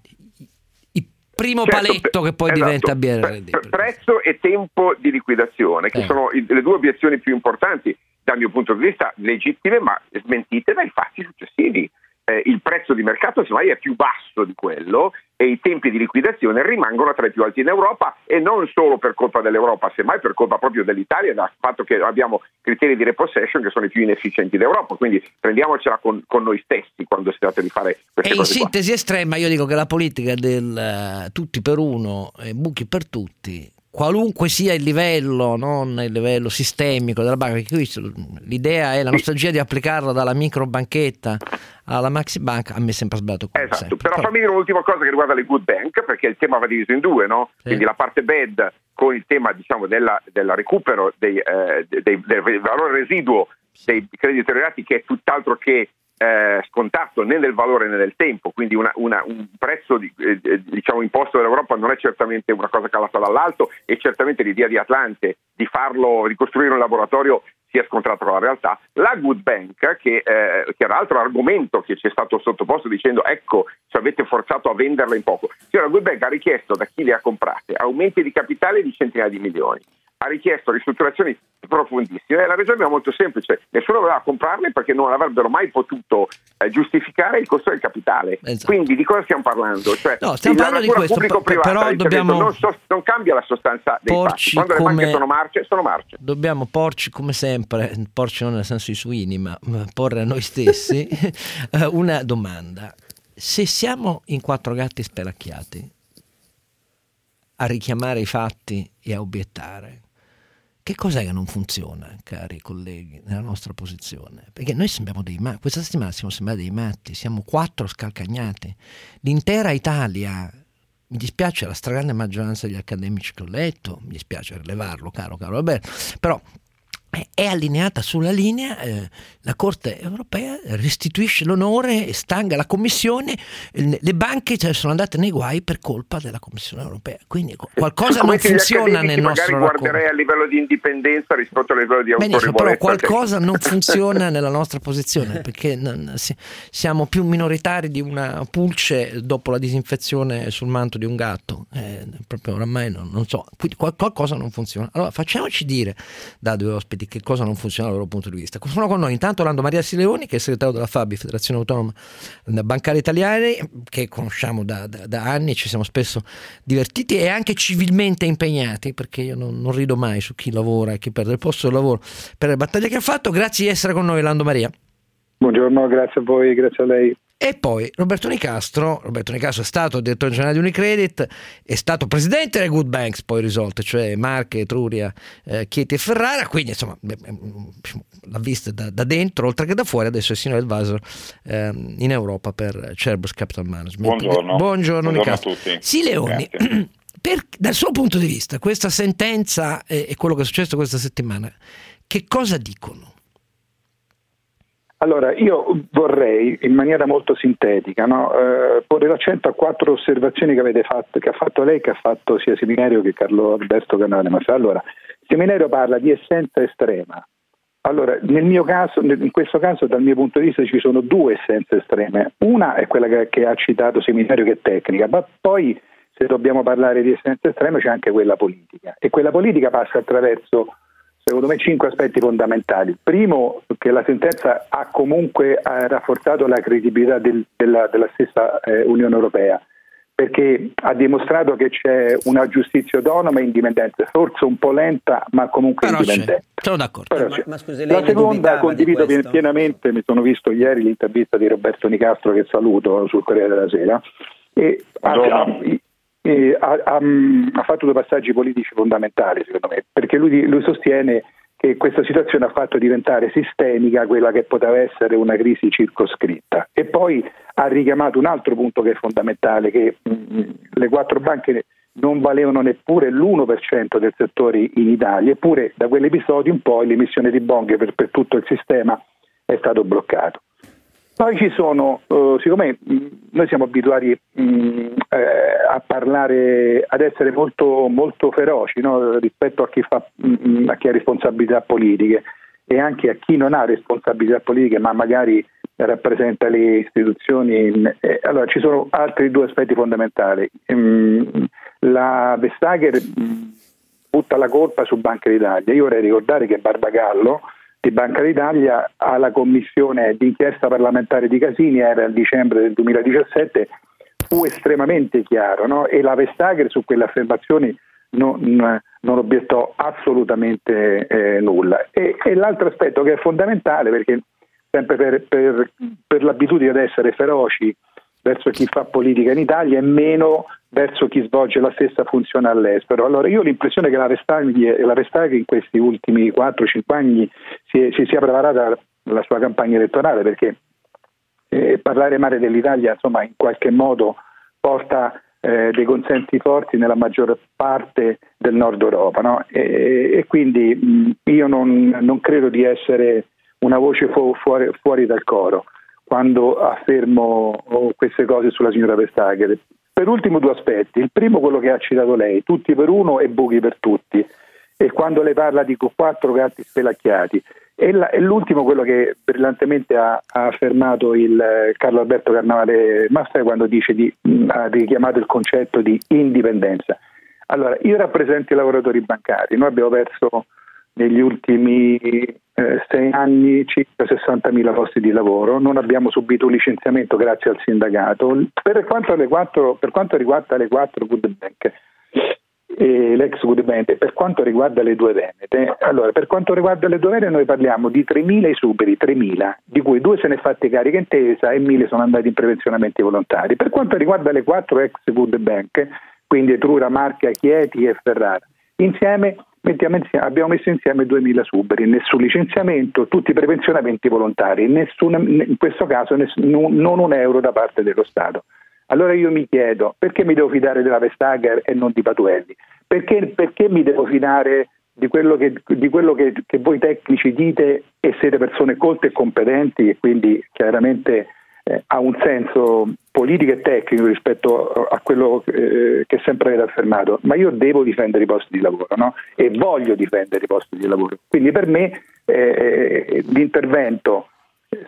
primo certo, paletto che poi esatto, diventa B R R D. Pre- prezzo e tempo di liquidazione, che eh. sono i, le due obiezioni più importanti dal mio punto di vista, legittime ma smentite dai fatti successivi. Eh, il prezzo di mercato semmai è più basso di quello, e i tempi di liquidazione rimangono tra i più alti in Europa, e non solo per colpa dell'Europa, semmai per colpa proprio dell'Italia, dal fatto che abbiamo criteri di repossession che sono i più inefficienti d'Europa. Quindi prendiamocela con, con noi stessi quando si tratta di fare queste e cose. E in sintesi qua. Estrema io dico che la politica del uh, tutti per uno e buchi per tutti, qualunque sia il livello, non il livello sistemico della banca, perché qui l'idea è la nostalgia di applicarla dalla micro banchetta alla maxi banca, a me è sempre sbagliato. Esatto, sempre. Però fammi dire un'ultima cosa che riguarda le good bank, perché il tema va diviso in due, no? Sì. Quindi la parte bad con il tema diciamo della, della recupero dei, eh, dei, del valore residuo dei crediti deteriorati, che è tutt'altro che Eh, scontato né nel valore né nel tempo, quindi una, una, un prezzo di, eh, diciamo imposto dall'Europa non è certamente una cosa calata dall'alto, e certamente l'idea di Atlante di farlo ricostruire un laboratorio si è scontrato con la realtà. La good bank, che, eh, che era l'altro argomento che ci è stato sottoposto dicendo: ecco, ci avete forzato a venderla in poco. Sì, la good bank ha richiesto da chi le ha comprate aumenti di capitale di centinaia di milioni, ha richiesto ristrutturazioni profondissime, e la ragione è molto semplice: nessuno voleva comprarle perché non avrebbero mai potuto eh, giustificare il costo del capitale. Esatto. Quindi di cosa stiamo parlando? Cioè, no, stiamo parlando di questo, però dobbiamo non, so, non cambia la sostanza dei fatti. Quando le banche sono marce, sono marce. Dobbiamo porci come sempre, porci non nel senso di suini, ma porre a noi stessi una domanda: se siamo in quattro gatti spelacchiati a richiamare i fatti e a obiettare, che cos'è che non funziona, cari colleghi, nella nostra posizione? Perché noi sembriamo dei matti, questa settimana siamo sembrati dei matti, siamo quattro scalcagnati. L'intera Italia, mi dispiace la stragrande maggioranza degli accademici che ho letto, mi dispiace rilevarlo, caro, caro, vabbè, però è allineata sulla linea, eh, la Corte Europea restituisce l'onore, stanga la Commissione, eh, le banche cioè, sono andate nei guai per colpa della Commissione Europea, quindi qualcosa non funziona nel nostro racconto. Magari guarderei a livello di indipendenza rispetto al livello di autorevolezza. Bene, però qualcosa non funziona nella nostra posizione, perché non, si, siamo più minoritari di una pulce dopo la disinfezione sul manto di un gatto, eh, proprio oramai non, non so, quindi qual, qualcosa non funziona. Allora facciamoci dire da due ospiti di che cosa non funziona dal loro punto di vista. Sono con noi intanto Lando Maria Sileoni, che è segretario della Fabi, Federazione Autonoma Bancaria Italiana, che conosciamo da, da, da anni, ci siamo spesso divertiti e anche civilmente impegnati, perché io non, non rido mai su chi lavora e chi perde il posto del lavoro per le battaglie che ha fatto. Grazie di essere con noi, Lando Maria. Buongiorno, grazie a voi, grazie a lei. E poi Roberto Nicastro, Roberto Nicastro è stato direttore generale di Unicredit, è stato presidente delle Good Banks poi risolte, cioè Marche, Etruria, eh, Chieti e Ferrara, quindi insomma l'ha vista da, da dentro oltre che da fuori, adesso è senior advisor eh, in Europa per Cerberus Capital Management. Buongiorno, Buongiorno, Buongiorno a tutti. Sileoni, per, dal suo punto di vista questa sentenza e, e quello che è successo questa settimana, che cosa dicono? Allora, io vorrei, in maniera molto sintetica, no, eh, porre l'accento a quattro osservazioni che avete fatto, che ha fatto lei, che ha fatto sia Seminerio che Carlo Alberto Carnevale Maffè. Allora, Seminerio parla di essenza estrema. Allora, nel mio caso, in questo caso, dal mio punto di vista, ci sono due essenze estreme. Una è quella che, che ha citato Seminerio, che è tecnica, ma poi, se dobbiamo parlare di essenza estrema, c'è anche quella politica. E quella politica passa attraverso, secondo me, cinque aspetti fondamentali. Primo, che la sentenza ha comunque ha rafforzato la credibilità del, della, della stessa eh, Unione Europea, perché ha dimostrato che c'è una giustizia autonoma e indipendente, forse un po' lenta, ma comunque però indipendente. C'è. Sono d'accordo. Però ma, c'è. Ma scusi, lei la seconda, condivido pienamente, mi sono visto ieri l'intervista di Roberto Nicastro, che saluto, sul Corriere della Sera, e E ha, ha, ha fatto due passaggi politici fondamentali, secondo me, perché lui, lui sostiene che questa situazione ha fatto diventare sistemica quella che poteva essere una crisi circoscritta, e poi ha richiamato un altro punto che è fondamentale, che mh, le quattro banche non valevano neppure l'uno per cento del settore in Italia, eppure da quell'episodio in poi l'emissione di bond per, per tutto il sistema è stato bloccato. Poi ci sono, eh, siccome mh, noi siamo abituati mh, eh, a parlare, ad essere molto, molto feroci, no? Rispetto a chi, fa, mh, a chi ha responsabilità politiche e anche a chi non ha responsabilità politiche ma magari rappresenta le istituzioni. Eh, allora ci sono altri due aspetti fondamentali. Mh, la Vestager mh, butta la colpa su Banca d'Italia. Io vorrei ricordare che Barbagallo di Banca d'Italia alla commissione d'inchiesta parlamentare di Casini, era il dicembre del duemiladiciassette, fu estremamente chiaro, no? E la Vestager su quelle affermazioni non, non obiettò assolutamente eh, nulla. E, e l'altro aspetto che è fondamentale, perché sempre per, per, per l'abitudine ad essere feroci verso chi fa politica in Italia e meno verso chi svolge la stessa funzione all'estero. Allora io ho l'impressione che la Vestager, la Vestager in questi ultimi quattro cinque anni si, si sia preparata la sua campagna elettorale, perché eh, parlare male dell'Italia insomma in qualche modo porta eh, dei consensi forti nella maggior parte del nord Europa, no? e, e quindi mh, io non, non credo di essere una voce fu- fuori, fuori dal coro quando affermo queste cose sulla signora Vestager. Per ultimo due aspetti. Il primo, quello che ha citato lei, tutti per uno e buchi per tutti. E quando lei parla di quattro gatti spelacchiati. E, la, e l'ultimo, quello che brillantemente ha, ha affermato il eh, Carlo Alberto Carnevale Maffè, quando dice di, mh, ha richiamato il concetto di indipendenza. Allora, io rappresento i lavoratori bancari. Noi abbiamo perso negli ultimi eh, sei anni circa sessantamila posti di lavoro, non abbiamo subito un licenziamento grazie al sindacato. Per quanto, alle quattro, per quanto riguarda le quattro Good Bank, e l'ex Good Bank, per quanto riguarda le due Venete, allora per quanto riguarda le due Venete noi parliamo di tremila esuberi, tremila, di cui due se ne è fatte carica intesa e mille sono andati in prevenzionamenti volontari. Per quanto riguarda le quattro ex Good Bank, quindi Etruria, Marche, Chieti e Ferrara, insieme abbiamo messo insieme duemila esuberi, nessun licenziamento, tutti i prevenzionamenti volontari, nessun, in questo caso nessun, non un euro da parte dello Stato. Allora io mi chiedo, perché mi devo fidare della Vestager e non di Patuelli? Perché, perché mi devo fidare di quello che di quello che, che voi tecnici dite, e siete persone colte e competenti, e quindi chiaramente eh, ha un senso politico e tecnico rispetto a, a quello eh, che sempre avete affermato, ma io devo difendere i posti di lavoro, no? E voglio difendere i posti di lavoro, quindi per me eh, l'intervento,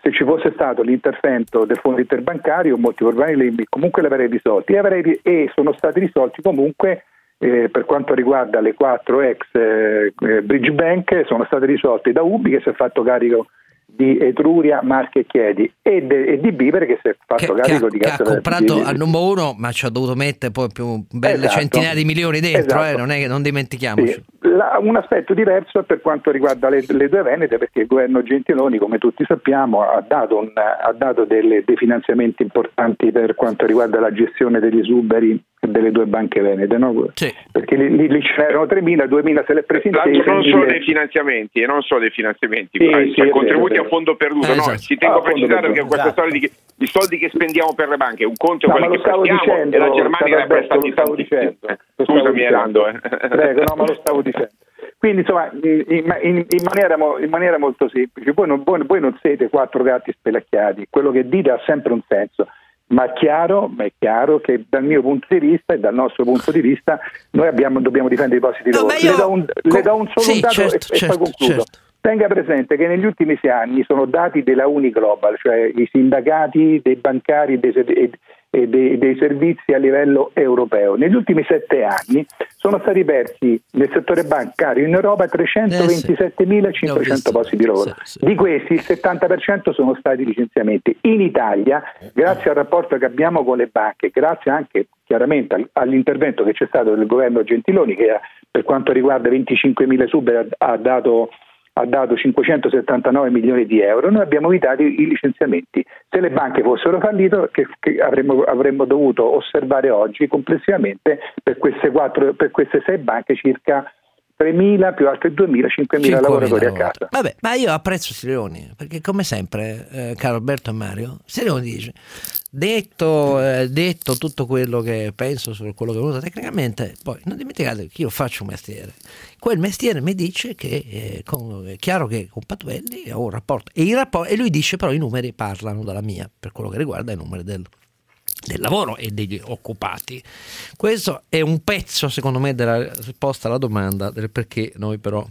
se ci fosse stato l'intervento del fondo interbancario, molti problemi comunque li avrei risolti, e, avrei, e sono stati risolti comunque. Eh, per quanto riguarda le quattro ex eh, Bridge Bank, sono state risolte da Ubi, che si è fatto carico di Etruria, Marche e Chieti, e, de, e di Bibere, che si è fatto che, carico che, di Cassa. Ha comprato di, al numero uno, ma ci ha dovuto mettere poi più belle esatto, centinaia di milioni dentro, esatto. eh, non, è, non dimentichiamoci. Sì. La, un aspetto diverso è per quanto riguarda le, le due Venete, perché il governo Gentiloni, come tutti sappiamo, ha dato, un, ha dato delle, dei finanziamenti importanti per quanto riguarda la gestione degli esuberi delle due banche venete, no? Sì. Perché lì, lì c'erano tremila, duemila se le presi. Non sono dei finanziamenti, e non sono dei finanziamenti, sì, sì, cioè, sì, contributi a fondo perduto. Eh, no, esatto. Ci tengo ah, a precisare, perché questa esatto. storia di, di soldi che spendiamo per le banche, un conto è no, quello che facciamo, e la Germania ne ha prestati tanti. Scusami, Lando. Eh. Prego, no, ma lo stavo dicendo. Quindi insomma, in, in, in, maniera, in maniera molto semplice, voi non, voi, voi non siete quattro gatti spelacchiati, quello che dite ha sempre un senso. Ma è chiaro, ma è chiaro che dal mio punto di vista e dal nostro punto di vista noi abbiamo, dobbiamo difendere i posti di lavoro. No, io... le, do un, le do un solo sì, dato certo, e, certo, e poi concludo. Certo. Tenga presente che negli ultimi sei anni sono dati della Uniglobal, cioè i sindacati dei bancari e dei, e, e dei, dei servizi a livello europeo. Negli ultimi sette anni sono stati persi nel settore bancario in Europa trecentoventisettemilacinquecento eh sì. posti di lavoro. Sì, sì. Di questi il settanta per cento sono stati licenziamenti. In Italia, grazie al rapporto che abbiamo con le banche, grazie anche chiaramente all'intervento che c'è stato del governo Gentiloni, che per quanto riguarda venticinquemila esuberi ha dato... ha dato cinquecentosettantanove milioni di euro, noi abbiamo evitato i licenziamenti. Se le banche fossero fallite, che, che avremmo, avremmo dovuto osservare oggi complessivamente per queste quattro, per queste sei banche circa tremila più altri duemila, cinquemila lavoratori a casa. Vabbè, ma io apprezzo Sileoni, perché come sempre, eh, caro Alberto e Mario, Sileoni dice, detto, eh, detto tutto quello che penso su quello che ho voluto tecnicamente, poi non dimenticate che io faccio un mestiere. Quel mestiere mi dice che eh, con, è chiaro che con Patuelli ho un rapporto, e, il rapporto, e lui dice però i numeri parlano dalla mia, per quello che riguarda i numeri del... del lavoro e degli occupati. Questo è un pezzo, secondo me, della risposta alla domanda del perché noi però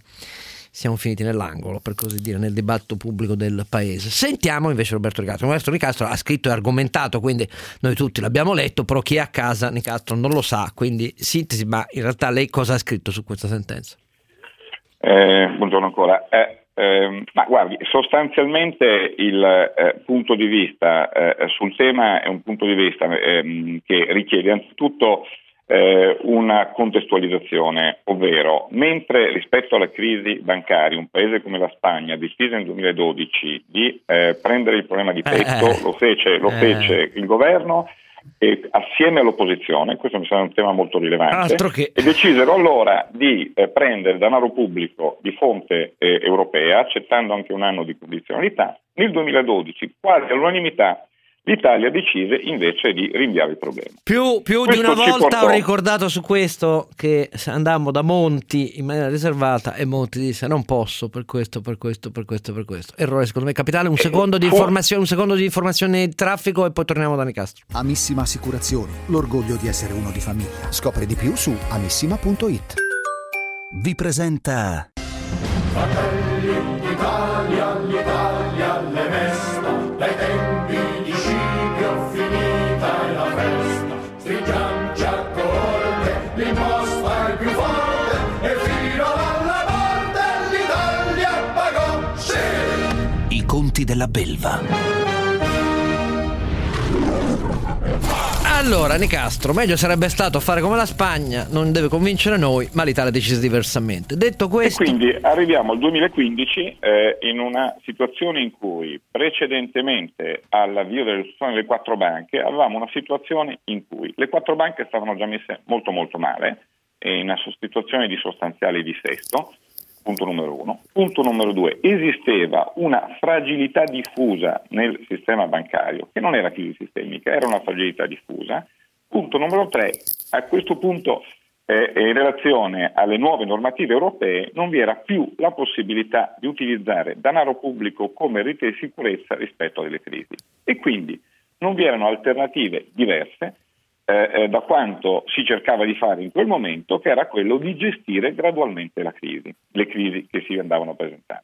siamo finiti nell'angolo, per così dire, nel dibattito pubblico del paese. Sentiamo invece Roberto Nicastro. Roberto Nicastro ha scritto e argomentato, quindi noi tutti l'abbiamo letto, però chi è a casa Nicastro non lo sa, quindi sintesi, ma in realtà lei cosa ha scritto su questa sentenza? Eh, buongiorno ancora. Eh. Eh, ma guardi, sostanzialmente il eh, punto di vista eh, sul tema è un punto di vista ehm, che richiede anzitutto eh, una contestualizzazione, ovvero mentre rispetto alla crisi bancaria un paese come la Spagna decise nel duemiladodici di eh, prendere il problema di petto, eh, lo fece, lo eh. fece il governo e assieme all'opposizione, questo mi sembra un tema molto rilevante, che... e decisero allora di eh, prendere denaro pubblico di fonte eh, europea, accettando anche un anno di condizionalità. Nel duemiladodici, quasi all'unanimità, l'Italia decise invece di rinviare il problema. Più, più di una volta portò... ho ricordato su questo che andammo da Monti in maniera riservata e Monti disse non posso per questo, per questo, per questo, per questo. Errore secondo me capitale, un, eh, secondo, di for... informazione, un secondo di informazione di traffico e poi torniamo da Nicastro. Amissima Assicurazioni, l'orgoglio di essere uno di famiglia. Scopri di più su amissima punto it. Vi presenta... della belva. Allora Nicastro, meglio sarebbe stato fare come la Spagna, non deve convincere noi, ma l'Italia decise diversamente. Detto questo, e quindi arriviamo al duemilaquindici eh, in una situazione in cui precedentemente all'avvio della risoluzione delle quattro banche avevamo una situazione in cui le quattro banche stavano già messe molto molto male, in una situazione di sostanziale dissesto. Punto numero uno. Punto numero due, esisteva una fragilità diffusa nel sistema bancario, che non era crisi sistemica, era una fragilità diffusa. Punto numero tre, a questo punto eh, in relazione alle nuove normative europee non vi era più la possibilità di utilizzare denaro pubblico come rete di sicurezza rispetto alle crisi, e quindi non vi erano alternative diverse eh, da quanto si cercava di fare in quel momento, che era quello di gestire gradualmente la crisi, le crisi che si andavano presentando.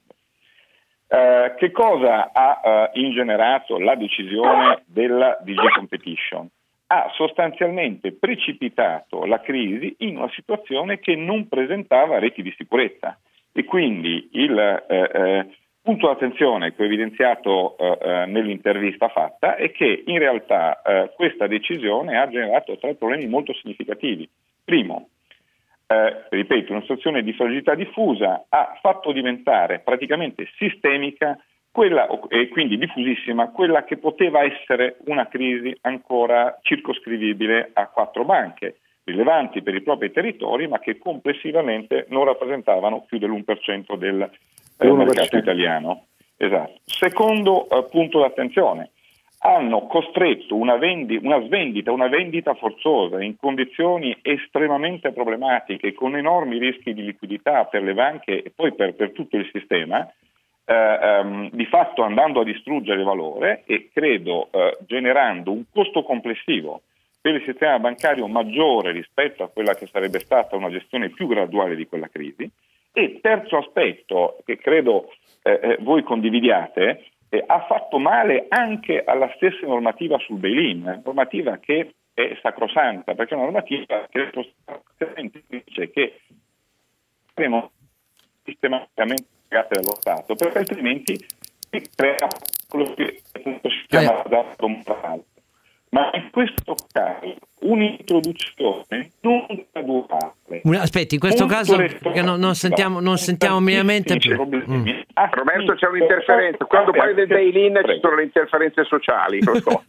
Eh, che cosa ha eh, ingenerato la decisione della D G Competition? Ha sostanzialmente precipitato la crisi in una situazione che non presentava reti di sicurezza, e quindi il eh, eh, punto d'attenzione che ho evidenziato eh, nell'intervista fatta è che in realtà eh, questa decisione ha generato tre problemi molto significativi. Primo, eh, ripeto, una situazione di fragilità diffusa ha fatto diventare praticamente sistemica quella, e quindi diffusissima, quella che poteva essere una crisi ancora circoscrivibile a quattro banche rilevanti per i propri territori, ma che complessivamente non rappresentavano più dell'uno per cento del eh, mercato italiano. Esatto. Secondo eh, punto d'attenzione, hanno costretto una, vendi, una svendita, una vendita forzosa in condizioni estremamente problematiche, con enormi rischi di liquidità per le banche e poi per, per tutto il sistema, Eh, ehm, di fatto andando a distruggere valore e credo eh, generando un costo complessivo per il sistema bancario maggiore rispetto a quella che sarebbe stata una gestione più graduale di quella crisi. E terzo aspetto, che credo eh, eh, voi condividiate, eh, ha fatto male anche alla stessa normativa sul bail-in, normativa che è sacrosanta, perché è una normativa che dice che saremo sistematicamente dallo Stato, perché altrimenti si crea quello che si chiama dato morale. Ma in questo caso un'introduzione non graduale. Aspetti, in questo caso non, non sentiamo non sentiamo minimamente più. Mm. Ah, Roberto, c'è un'interferenza. Quando parli del bail-in ci sono le interferenze sociali. Lo so.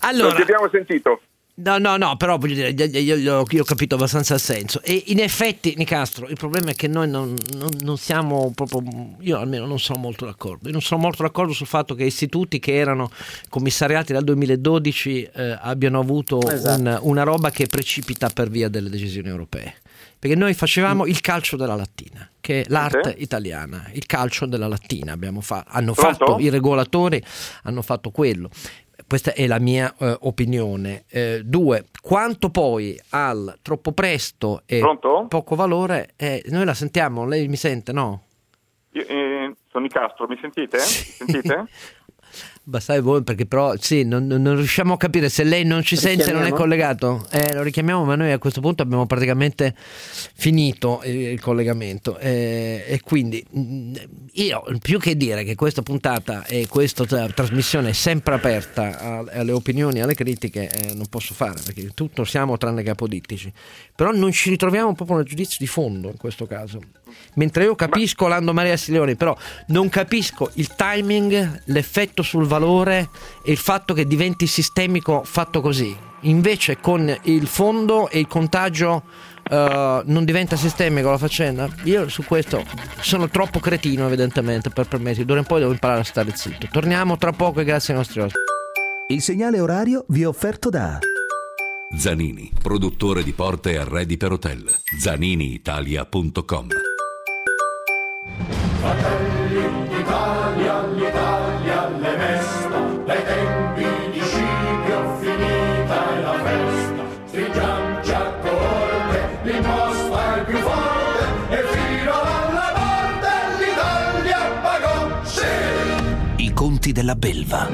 Allora, non ti abbiamo sentito. No, no, no, però io, io, io, io ho capito abbastanza il senso. E in effetti, Nicastro, il problema è che noi non, non, non siamo proprio, io almeno non sono molto d'accordo. Io non sono molto d'accordo sul fatto che istituti che erano commissariati dal duemiladodici eh, abbiano avuto esatto. un, una roba che precipita per via delle decisioni europee. Perché noi facevamo il calcio della lattina, che è l'arte sì. italiana, il calcio della lattina. Abbiamo fa- hanno Pronto? fatto i regolatori, hanno fatto quello. Questa è la mia eh, opinione. Eh, due, quanto poi al troppo presto e Pronto? poco valore, eh, noi la sentiamo, lei mi sente, no? Io, eh, sono Nicastro, mi sentite? Sì. Sentite? Bastai voi, perché però sì, non, non riusciamo a capire se lei non ci sente, non è collegato. Eh, lo richiamiamo, ma noi a questo punto abbiamo praticamente finito il, il collegamento eh, e quindi io, più che dire che questa puntata e questa trasmissione è sempre aperta a, alle opinioni, alle critiche, eh, non posso fare, perché tutto siamo tranne che apodittici, però non ci ritroviamo proprio nel giudizio di fondo in questo caso. Mentre io capisco Lando Maria Sileoni, però non capisco il timing, l'effetto sul valore e il fatto che diventi sistemico fatto così. Invece con il fondo e il contagio uh, non diventa sistemico la faccenda? Io su questo sono troppo cretino evidentemente per permettermi, d'ora in poi devo imparare a stare zitto. Torniamo tra poco e grazie ai nostri ospiti. Il segnale orario vi è offerto da Zanini, produttore di porte e arredi per hotel. Zanini Italia punto com. Fratelli d'Italia, l'Italia l'è mesta, dai tempi di Scipio finita è la festa, stringiamoci a corte, l'imposta è più forte e fino alla morte l'Italia pagò. Sì! I conti della belva.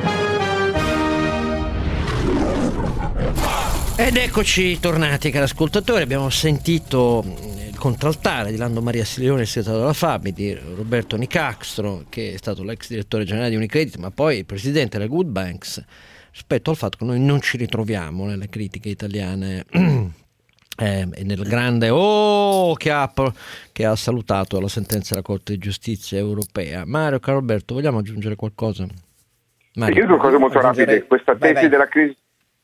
Ed eccoci tornati, cari ascoltatori, abbiamo sentito il contraltare di Lando Maria Sileoni, il segretario della Fabi, di Roberto Nicastro, che è stato l'ex direttore generale di Unicredit, ma poi il presidente della Good Banks, rispetto al fatto che noi non ci ritroviamo nelle critiche italiane eh, e nel grande oh che ha, che ha salutato la sentenza della Corte di Giustizia europea. Mario, caro Roberto, vogliamo aggiungere qualcosa? Mario, io due cose molto rapide. Questa tesi vai, vai. della crisi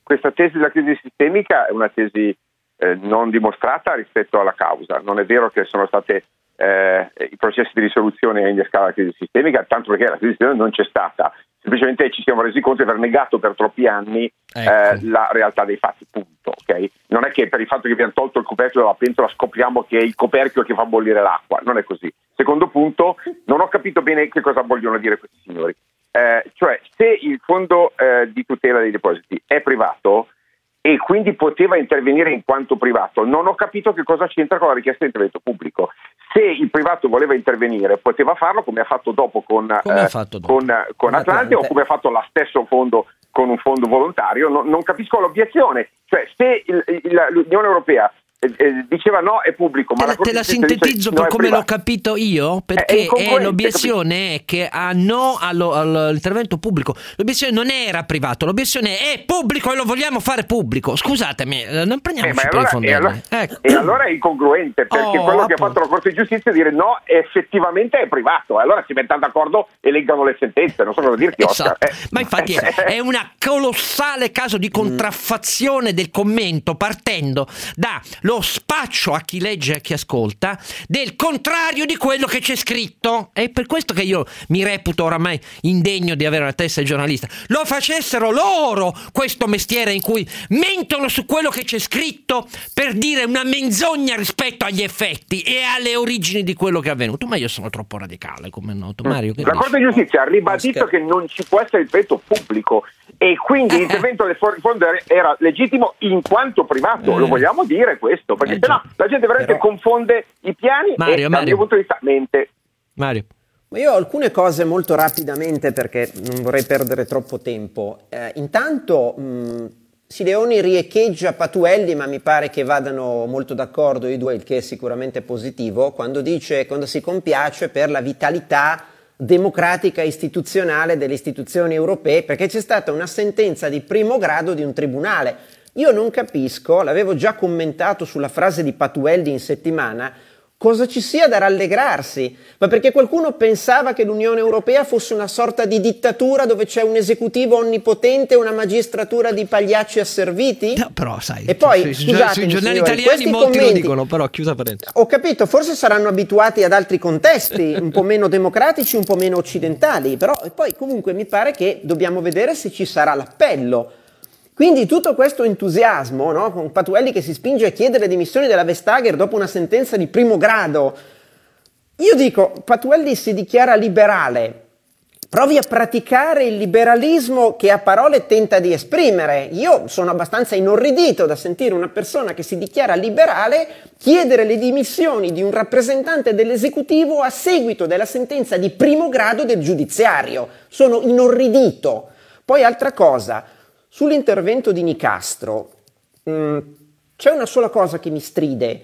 Questa tesi della crisi sistemica è una tesi eh, non dimostrata rispetto alla causa. Non è vero che sono state eh, i processi di risoluzione a innescare la crisi sistemica, tanto perché la crisi sistemica non c'è stata. semplicemente ci siamo resi conto di aver negato per troppi anni ecco. eh, la realtà dei fatti, punto. Okay? Non è che per il fatto che abbiamo tolto il coperchio dalla pentola scopriamo che è il coperchio che fa bollire l'acqua, non è così. Secondo punto, non ho capito bene che cosa vogliono dire questi signori. Eh, cioè, se il fondo eh, di tutela dei depositi è privato e quindi poteva intervenire in quanto privato, non ho capito che cosa c'entra con la richiesta di intervento pubblico. Se il privato voleva intervenire, poteva farlo come ha fatto dopo con, eh, fatto dopo? con, con, con Atlante, Atlante, o come ha fatto lo stesso fondo con un fondo volontario. No, non capisco l'obiezione. Cioè, se il, il, l'Unione Europea diceva no è pubblico, ma te la, la, te la sintetizzo per no come l'ho capito io, perché è, è l'obiezione è che a no allo, all'intervento pubblico, l'obiezione non era privato, l'obiezione è pubblico e lo vogliamo fare pubblico. Scusatemi, non prendiamoci eh, per allora, i fondelli, e allora, ecco. e allora è incongruente, perché oh, quello che ha fatto la Corte di Giustizia è dire no, effettivamente è privato, allora si mettono d'accordo e leggano le sentenze, non so cosa dirti, esatto. Oscar, eh. Ma infatti è, è una colossale caso di contraffazione del commento, partendo da lo spaccio a chi legge e a chi ascolta del contrario di quello che c'è scritto. È per questo che io mi reputo oramai indegno di avere una testa di giornalista. Lo facessero loro questo mestiere in cui mentono su quello che c'è scritto per dire una menzogna rispetto agli effetti e alle origini di quello che è avvenuto. Ma io sono troppo radicale, come è noto. Mario, che la Corte di Giustizia ha ribadito che non ci può essere il veto pubblico e quindi eh. l'intervento del fondo era legittimo in quanto privato, eh. lo vogliamo dire questo? Perché eh, se no la gente veramente però... confonde i piani. Mario, e dal mio punto di vista mente. Mario, io ho alcune cose molto rapidamente perché non vorrei perdere troppo tempo. Eh, intanto mh, Sileoni riecheggia Patuelli, ma mi pare che vadano molto d'accordo i due, il che è sicuramente positivo, quando dice, quando si compiace per la vitalità democratica istituzionale delle istituzioni europee, perché c'è stata una sentenza di primo grado di un tribunale. Io non capisco, l'avevo già commentato sulla frase di Patuelli in settimana, cosa ci sia da rallegrarsi, ma perché qualcuno pensava che l'Unione Europea fosse una sorta di dittatura dove c'è un esecutivo onnipotente e una magistratura di pagliacci asserviti? No, però sai, e poi, sui, scusate, sui giornali signori, italiani molti commenti, lo dicono, però chiusa parentesi. Ho capito, forse saranno abituati ad altri contesti, un po' meno democratici, un po' meno occidentali, però e poi comunque mi pare che dobbiamo vedere se ci sarà l'appello. Quindi tutto questo entusiasmo, no? Con Patuelli che si spinge a chiedere le dimissioni della Vestager dopo una sentenza di primo grado. Io dico, Patuelli si dichiara liberale, provi a praticare il liberalismo che a parole tenta di esprimere. Io sono abbastanza inorridito da sentire una persona che si dichiara liberale chiedere le dimissioni di un rappresentante dell'esecutivo a seguito della sentenza di primo grado del giudiziario. Sono inorridito. Poi altra cosa... Sull'intervento di Nicastro mh, c'è una sola cosa che mi stride,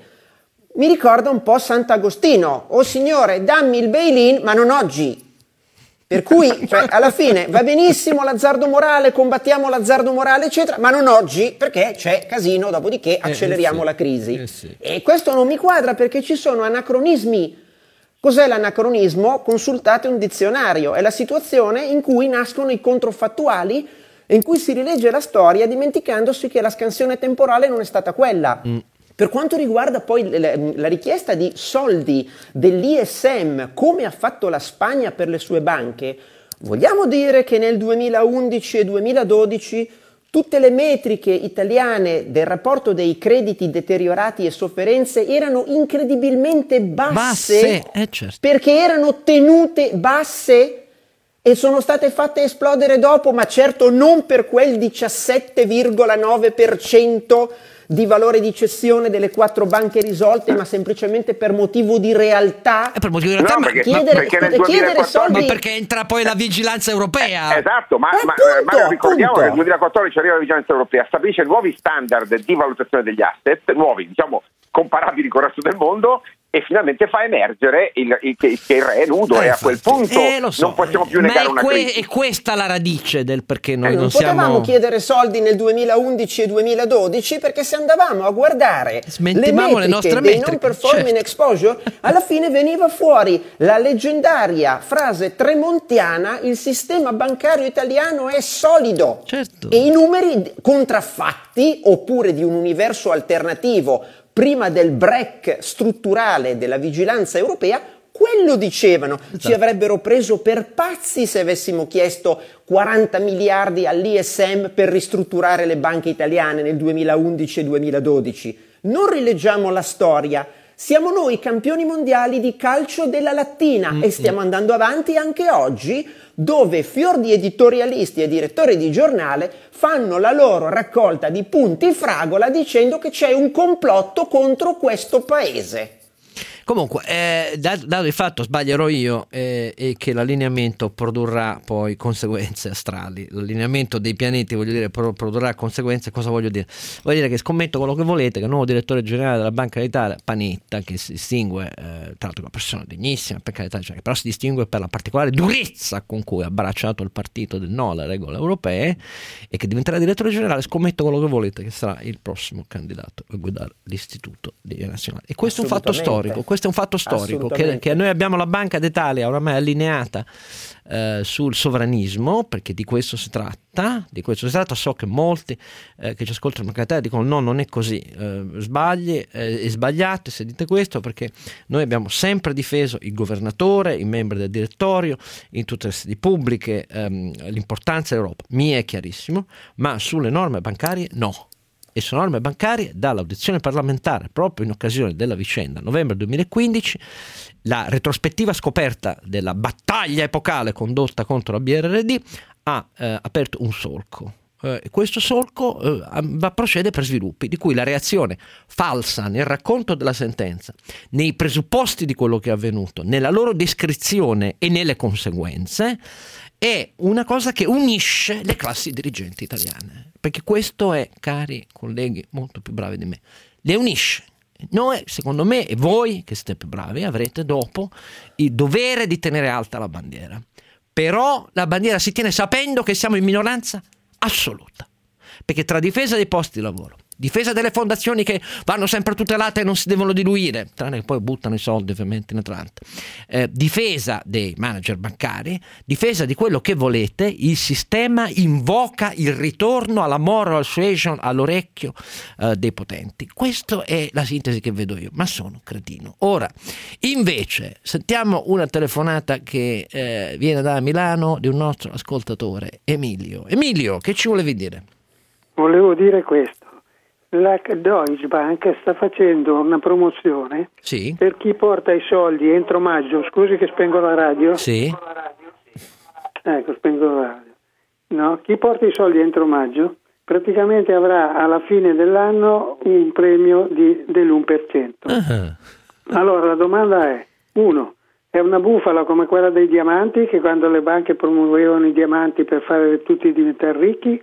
mi ricorda un po' Sant'Agostino, oh signore dammi il bail-in ma non oggi, per cui cioè, alla fine va benissimo l'azzardo morale, combattiamo l'azzardo morale eccetera, ma non oggi perché c'è casino, dopodiché acceleriamo eh, eh sì. la crisi eh, sì. E questo non mi quadra perché ci sono anacronismi. Cos'è l'anacronismo? Consultate un dizionario, è la situazione in cui nascono i controfattuali in cui si rilegge la storia dimenticandosi che la scansione temporale non è stata quella. Mm. Per quanto riguarda poi la richiesta di soldi dell'I S M, come ha fatto la Spagna per le sue banche, vogliamo dire che nel duemilaundici e duemiladodici tutte le metriche italiane del rapporto dei crediti deteriorati e sofferenze erano incredibilmente basse, basse. Eh, certo. Perché erano tenute basse e sono state fatte esplodere dopo, ma certo non per quel diciassette virgola nove per cento di valore di cessione delle quattro banche risolte, ma semplicemente per motivo di realtà. È per motivo di realtà, no, ma perché, chiedere, perché nel duemilaquattordici, soldi... ma perché entra poi la vigilanza europea. Eh, esatto, ma, eh, ma, appunto, ma ricordiamo appunto. Che nel duemilaquattordici arriva la vigilanza europea, stabilisce nuovi standard di valutazione degli asset, nuovi, diciamo, comparabili con il resto del mondo, e finalmente fa emergere il, il, il, che il re è nudo eh, e a quel punto eh, so, non possiamo più negare una que- crisi. E questa è la radice del perché noi eh, non, non siamo... Non potevamo chiedere soldi nel duemilaundici e duemiladodici perché se andavamo a guardare le metriche, le nostre metriche dei non performing certo. exposure, alla fine veniva fuori la leggendaria frase tremontiana, il sistema bancario italiano è solido certo. E i numeri contraffatti oppure di un universo alternativo prima del break strutturale della vigilanza europea Quello dicevano, esatto. Ci avrebbero preso per pazzi se avessimo chiesto quaranta miliardi all'I S M per ristrutturare le banche italiane nel duemilaundici e duemiladodici. Non rileggiamo la storia, siamo noi campioni mondiali di calcio della Latina mm-hmm. e stiamo andando avanti anche oggi, dove fior di editorialisti e direttori di giornale fanno la loro raccolta di punti fragola dicendo che c'è un complotto contro questo paese. Comunque, eh, dato da il fatto, sbaglierò io, eh, e che l'allineamento produrrà poi conseguenze astrali. L'allineamento dei pianeti, voglio dire, pro, produrrà conseguenze. Cosa voglio dire? Voglio dire che scommetto quello che volete, che il nuovo direttore generale della Banca d'Italia, Panetta, che si distingue, eh, tra l'altro una persona degnissima, per carità, cioè, che però si distingue per la particolare durezza con cui ha abbracciato il partito del no alle regole europee, e che diventerà direttore generale, scommetto quello che volete, che sarà il prossimo candidato a guidare l'Istituto Nazionale. E questo è un fatto storico. Questo è un fatto storico, che, che noi abbiamo la Banca d'Italia oramai allineata eh, sul sovranismo, perché di questo si tratta, di questo si tratta. So che molti eh, che ci ascoltano in Banca d'Italia dicono no, non è così, eh, sbagli, eh, è sbagliato se dite questo, perché noi abbiamo sempre difeso il governatore, i membri del direttorio, in tutte le sedi pubbliche, ehm, l'importanza dell'Europa, mi è chiarissimo, ma sulle norme bancarie no. E su norme bancarie, dall'audizione parlamentare proprio in occasione della vicenda novembre duemilaquindici, la retrospettiva scoperta della battaglia epocale condotta contro la B R R D ha eh, aperto un solco. Eh, questo solco eh, va, procede per sviluppi, di cui la reazione falsa nel racconto della sentenza, nei presupposti di quello che è avvenuto, nella loro descrizione e nelle conseguenze, è una cosa che unisce le classi dirigenti italiane, perché questo è, cari colleghi molto più bravi di me, le unisce. Noi, secondo me, e voi che siete più bravi, avrete dopo il dovere di tenere alta la bandiera, però la bandiera si tiene sapendo che siamo in minoranza assoluta, perché tra difesa dei posti di lavoro, difesa delle fondazioni che vanno sempre tutelate e non si devono diluire, tranne che poi buttano i soldi ovviamente in Atlante, eh, difesa dei manager bancari, difesa di quello che volete, il sistema invoca il ritorno alla moral suasion all'orecchio eh, dei potenti. Questa è la sintesi che vedo io, ma sono cretino. Ora, invece, sentiamo una telefonata che eh, viene da Milano di un nostro ascoltatore, Emilio. Emilio, che ci volevi dire? Volevo dire questo. La Deutsche Bank sta facendo una promozione sì. per chi porta i soldi entro maggio. Scusi che spengo la radio. Sì. Ecco, spengo la radio. No, chi porta i soldi entro maggio praticamente avrà alla fine dell'anno un premio di, dell'uno per cento. Uh-huh. Allora la domanda è, uno, è una bufala come quella dei diamanti, che quando le banche promuovevano i diamanti per fare tutti diventare ricchi,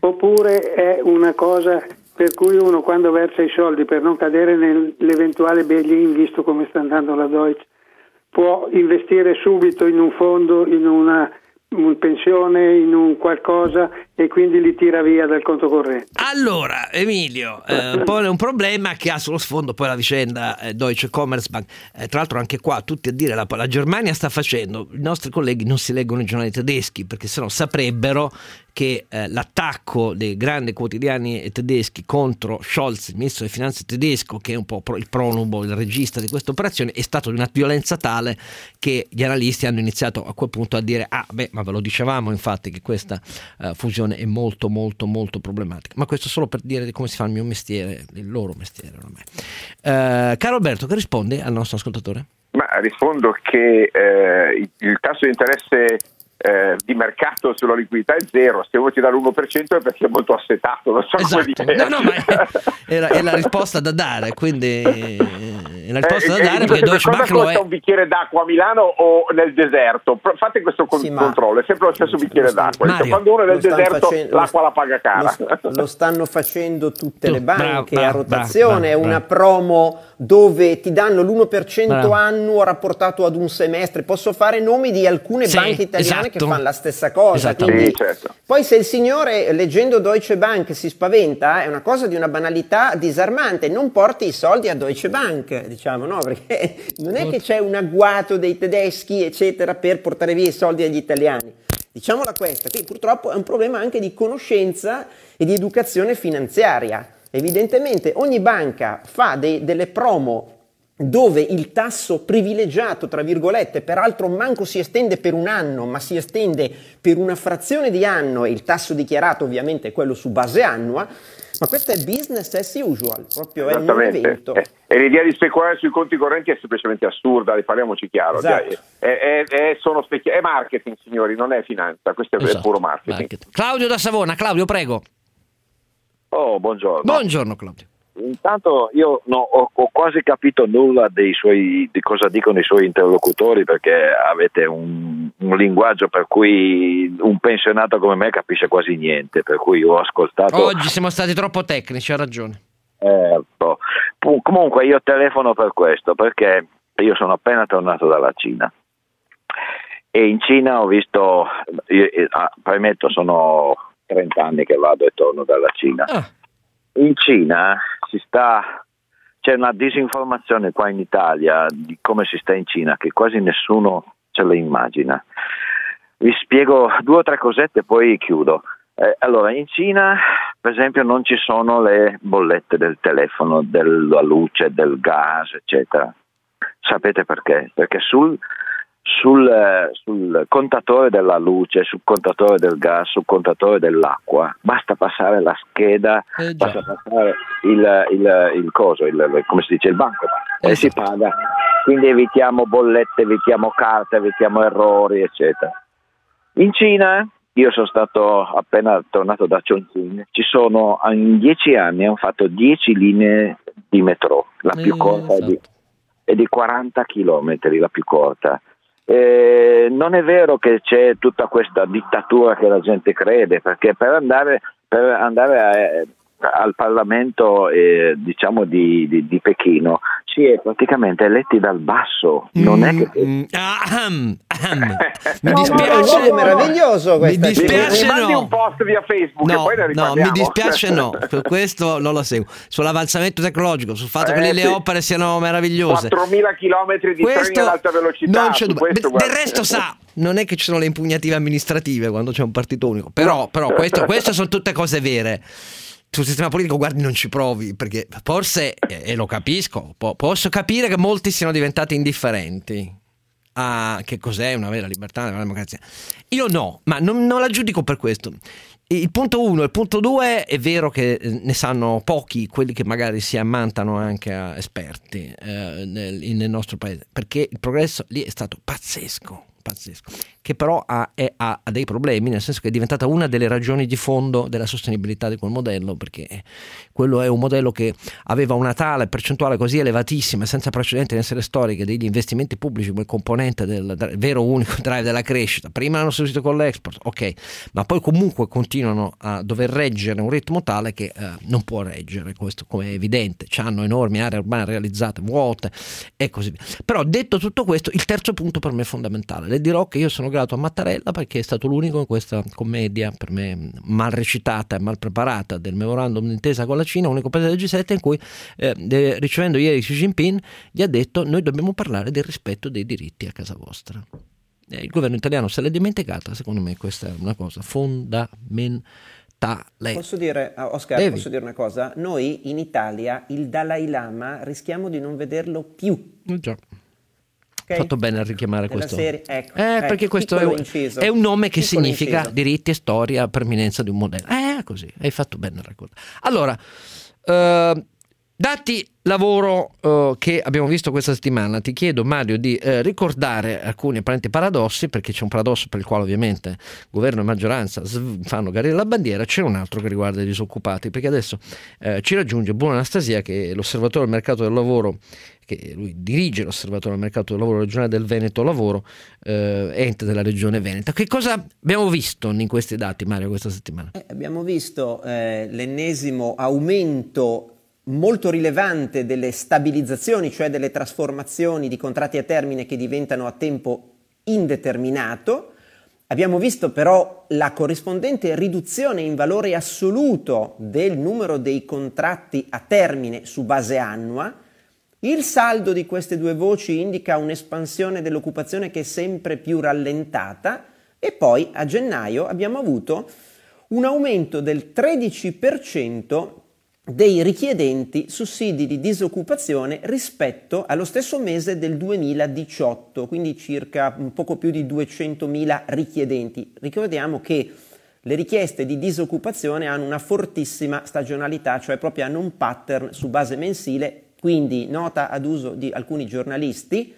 oppure è una cosa per cui uno quando versa i soldi per non cadere nell'eventuale bail-in, visto come sta andando la Deutsche, può investire subito in un fondo, in una, in una pensione, in un qualcosa, e quindi li tira via dal conto corrente. Allora, Emilio, eh, pone un problema che ha sullo sfondo poi la vicenda eh, Deutsche Commerzbank. Eh, tra l'altro anche qua tutti a dire la, la Germania sta facendo, i nostri colleghi non si leggono i giornali tedeschi perché sennò saprebbero che eh, l'attacco dei grandi quotidiani tedeschi contro Scholz, il ministro delle finanze tedesco, che è un po' pro, il pronubo, il regista di questa operazione, è stato di una violenza tale che gli analisti hanno iniziato a quel punto a dire ah beh, ma ve lo dicevamo infatti che questa eh, fusione è molto molto molto problematica. Ma questo solo per dire come si fa il mio mestiere, il loro mestiere ormai. Eh, caro Alberto, che risponde al nostro ascoltatore? Ma rispondo che eh, il tasso di interesse Eh, di mercato sulla liquidità è zero, se vuoi ti dare l'uno per cento è perché è molto assetato, non so esatto. come dire. No, no, ma è, è, la, è la risposta da dare, quindi è la risposta eh, da dare eh, perché Deutsche Bank lo è. Un bicchiere d'acqua a Milano o nel deserto? Fate questo con- sì, controllo, è sempre lo stesso bicchiere d'acqua. Mario, cioè, quando uno è nel deserto facendo, l'acqua la paga cara. Lo, lo stanno facendo tutte tu, le banche bravo, a rotazione, è una promo dove ti danno l'uno per cento bravo. Annuo rapportato ad un semestre. Posso fare nomi di alcune sì, banche italiane esatto. che fanno la stessa cosa, esatto. quindi, sì, certo. Poi se il signore leggendo Deutsche Bank si spaventa è una cosa di una banalità disarmante, non porti i soldi a Deutsche Bank, diciamo, no, perché non è che c'è un agguato dei tedeschi eccetera per portare via i soldi agli italiani, diciamola questa, che purtroppo è un problema anche di conoscenza e di educazione finanziaria. Evidentemente ogni banca fa dei, delle promo dove il tasso privilegiato, tra virgolette, peraltro manco si estende per un anno, ma si estende per una frazione di anno, e il tasso dichiarato ovviamente è quello su base annua, ma questo è business as usual, proprio è un evento. Eh, e l'idea di speculare sui conti correnti è semplicemente assurda, parliamoci chiaro. Esatto. Cioè, è, è, è, sono specchi- è marketing, signori, non è finanza, questo è, esatto, puro marketing. marketing. Claudio da Savona, Claudio, prego. Oh, buongiorno. Buongiorno, Claudio. Intanto io no, ho, ho quasi capito nulla dei suoi, di cosa dicono i suoi interlocutori, perché avete un, un linguaggio per cui un pensionato come me capisce quasi niente, per cui ho ascoltato... Oggi siamo stati troppo tecnici, ha ragione. Certo. Comunque io telefono per questo, perché io sono appena tornato dalla Cina e in Cina ho visto, io, ah, premetto, sono trenta anni che vado e torno dalla Cina. Ah. In Cina si sta, c'è una disinformazione qua in Italia di come si sta in Cina che quasi nessuno ce le immagina. Vi spiego due o tre cosette e poi chiudo. Eh, allora, in Cina per esempio non ci sono le bollette del telefono, della luce, del gas, eccetera. Sapete perché? Perché sul, sul, sul contatore della luce, sul contatore del gas, sul contatore dell'acqua basta passare la scheda, eh basta passare il, il, il coso, il, come si dice, il banco, eh, e sì, si paga. Quindi evitiamo bollette, evitiamo carte, evitiamo errori, eccetera. In Cina, io sono stato appena tornato da Chongqing, ci sono, in dieci anni hanno fatto dieci linee di metro, la più eh, corta esatto. è, di, è di quaranta chilometri, la più corta. Eh, non è vero che c'è tutta questa dittatura che la gente crede, perché per andare, per andare a, al Parlamento eh, diciamo di, di, di Pechino si è praticamente eletti dal basso, non mm, è che mm, aham, aham. mi dispiace no, no, no, no. meraviglioso mi dispiace mi no. un post via Facebook no, e poi no, mi dispiace no per questo non lo seguo, sull'avanzamento tecnologico, sul fatto eh, che le sì. opere siano meravigliose, quattromila chilometri di treni ad alta velocità, non c'è questo, del resto sa non è che ci sono le impugnative amministrative quando c'è un partito unico, però, no. però questo, queste sono tutte cose vere. Sul sistema politico, guardi, non ci provi, perché forse, e lo capisco, po- posso capire che molti siano diventati indifferenti a che cos'è una vera libertà, una vera democrazia. Io no, ma non, non la giudico per questo. Il punto uno, il punto due, è vero che ne sanno pochi quelli che magari si ammantano anche a esperti eh, nel, nel nostro paese, perché il progresso lì è stato pazzesco. Pazzesco, che però ha, è, ha dei problemi, nel senso che è diventata una delle ragioni di fondo della sostenibilità di quel modello, perché quello è un modello che aveva una tale percentuale così elevatissima, senza precedenti nelle storie storiche, degli investimenti pubblici come componente del, del vero unico drive della crescita. Prima l'hanno sostituito con l'export, ok, ma poi comunque continuano a dover reggere un ritmo tale che eh, non può reggere, questo come è evidente, c'hanno enormi aree urbane realizzate, vuote e così via. Però detto tutto questo, il terzo punto per me è fondamentale. Dirò che io sono grato a Mattarella perché è stato l'unico in questa commedia per me mal recitata e mal preparata del memorandum d'intesa con la Cina, unico paese del G sette in cui eh, de, ricevendo ieri Xi Jinping gli ha detto: noi dobbiamo parlare del rispetto dei diritti a casa vostra. Eh, il governo italiano se l'è dimenticata, secondo me questa è una cosa fondamentale. Tale. Posso dire, Oscar, Devi. posso dire una cosa? Noi in Italia il Dalai Lama rischiamo di non vederlo più. Già. Okay. Fatto bene a richiamare Nella questo serie, ecco, eh, ecco, perché questo è un, è un nome che piccolo significa inciso. Diritti e storia, permanenza di un modello, eh, così, hai fatto bene a raccontare. Allora, eh, dati lavoro eh, che abbiamo visto questa settimana, ti chiedo, Mario, di eh, ricordare alcuni apparenti paradossi, perché c'è un paradosso per il quale ovviamente governo e maggioranza fanno garire la bandiera, c'è un altro che riguarda i disoccupati, perché adesso eh, ci raggiunge Bruno Anastasia, che è l'osservatore del mercato del lavoro, che lui dirige l'osservatorio del mercato del lavoro regionale del Veneto Lavoro, eh, ente della regione Veneta. Che cosa abbiamo visto in questi dati, Mario, questa settimana? Eh, abbiamo visto eh, l'ennesimo aumento molto rilevante delle stabilizzazioni, cioè delle trasformazioni di contratti a termine che diventano a tempo indeterminato. Abbiamo visto però la corrispondente riduzione in valore assoluto del numero dei contratti a termine su base annua. Il saldo di queste due voci indica un'espansione dell'occupazione che è sempre più rallentata, e poi a gennaio abbiamo avuto un aumento del tredici per cento dei richiedenti sussidi di disoccupazione rispetto allo stesso mese del duemiladiciotto, quindi circa un poco più di duecentomila richiedenti. Ricordiamo che le richieste di disoccupazione hanno una fortissima stagionalità, cioè proprio hanno un pattern su base mensile, quindi, nota ad uso di alcuni giornalisti,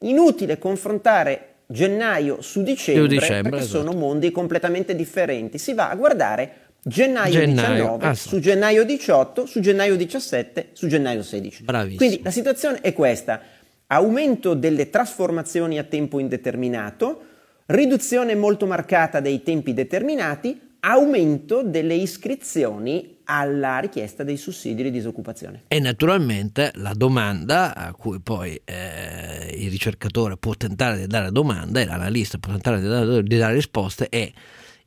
inutile confrontare gennaio su dicembre, dicembre perché esatto. sono mondi completamente differenti. Si va a guardare gennaio, gennaio diciannove, ah, sì. su gennaio diciotto, su gennaio diciassette, su gennaio sedici. Bravissimo. Quindi la situazione è questa: aumento delle trasformazioni a tempo indeterminato, riduzione molto marcata dei tempi determinati, aumento delle iscrizioni alla richiesta dei sussidi di disoccupazione. E naturalmente la domanda a cui poi eh, il ricercatore può tentare di dare domanda e l'analista può tentare di dare, di dare risposte è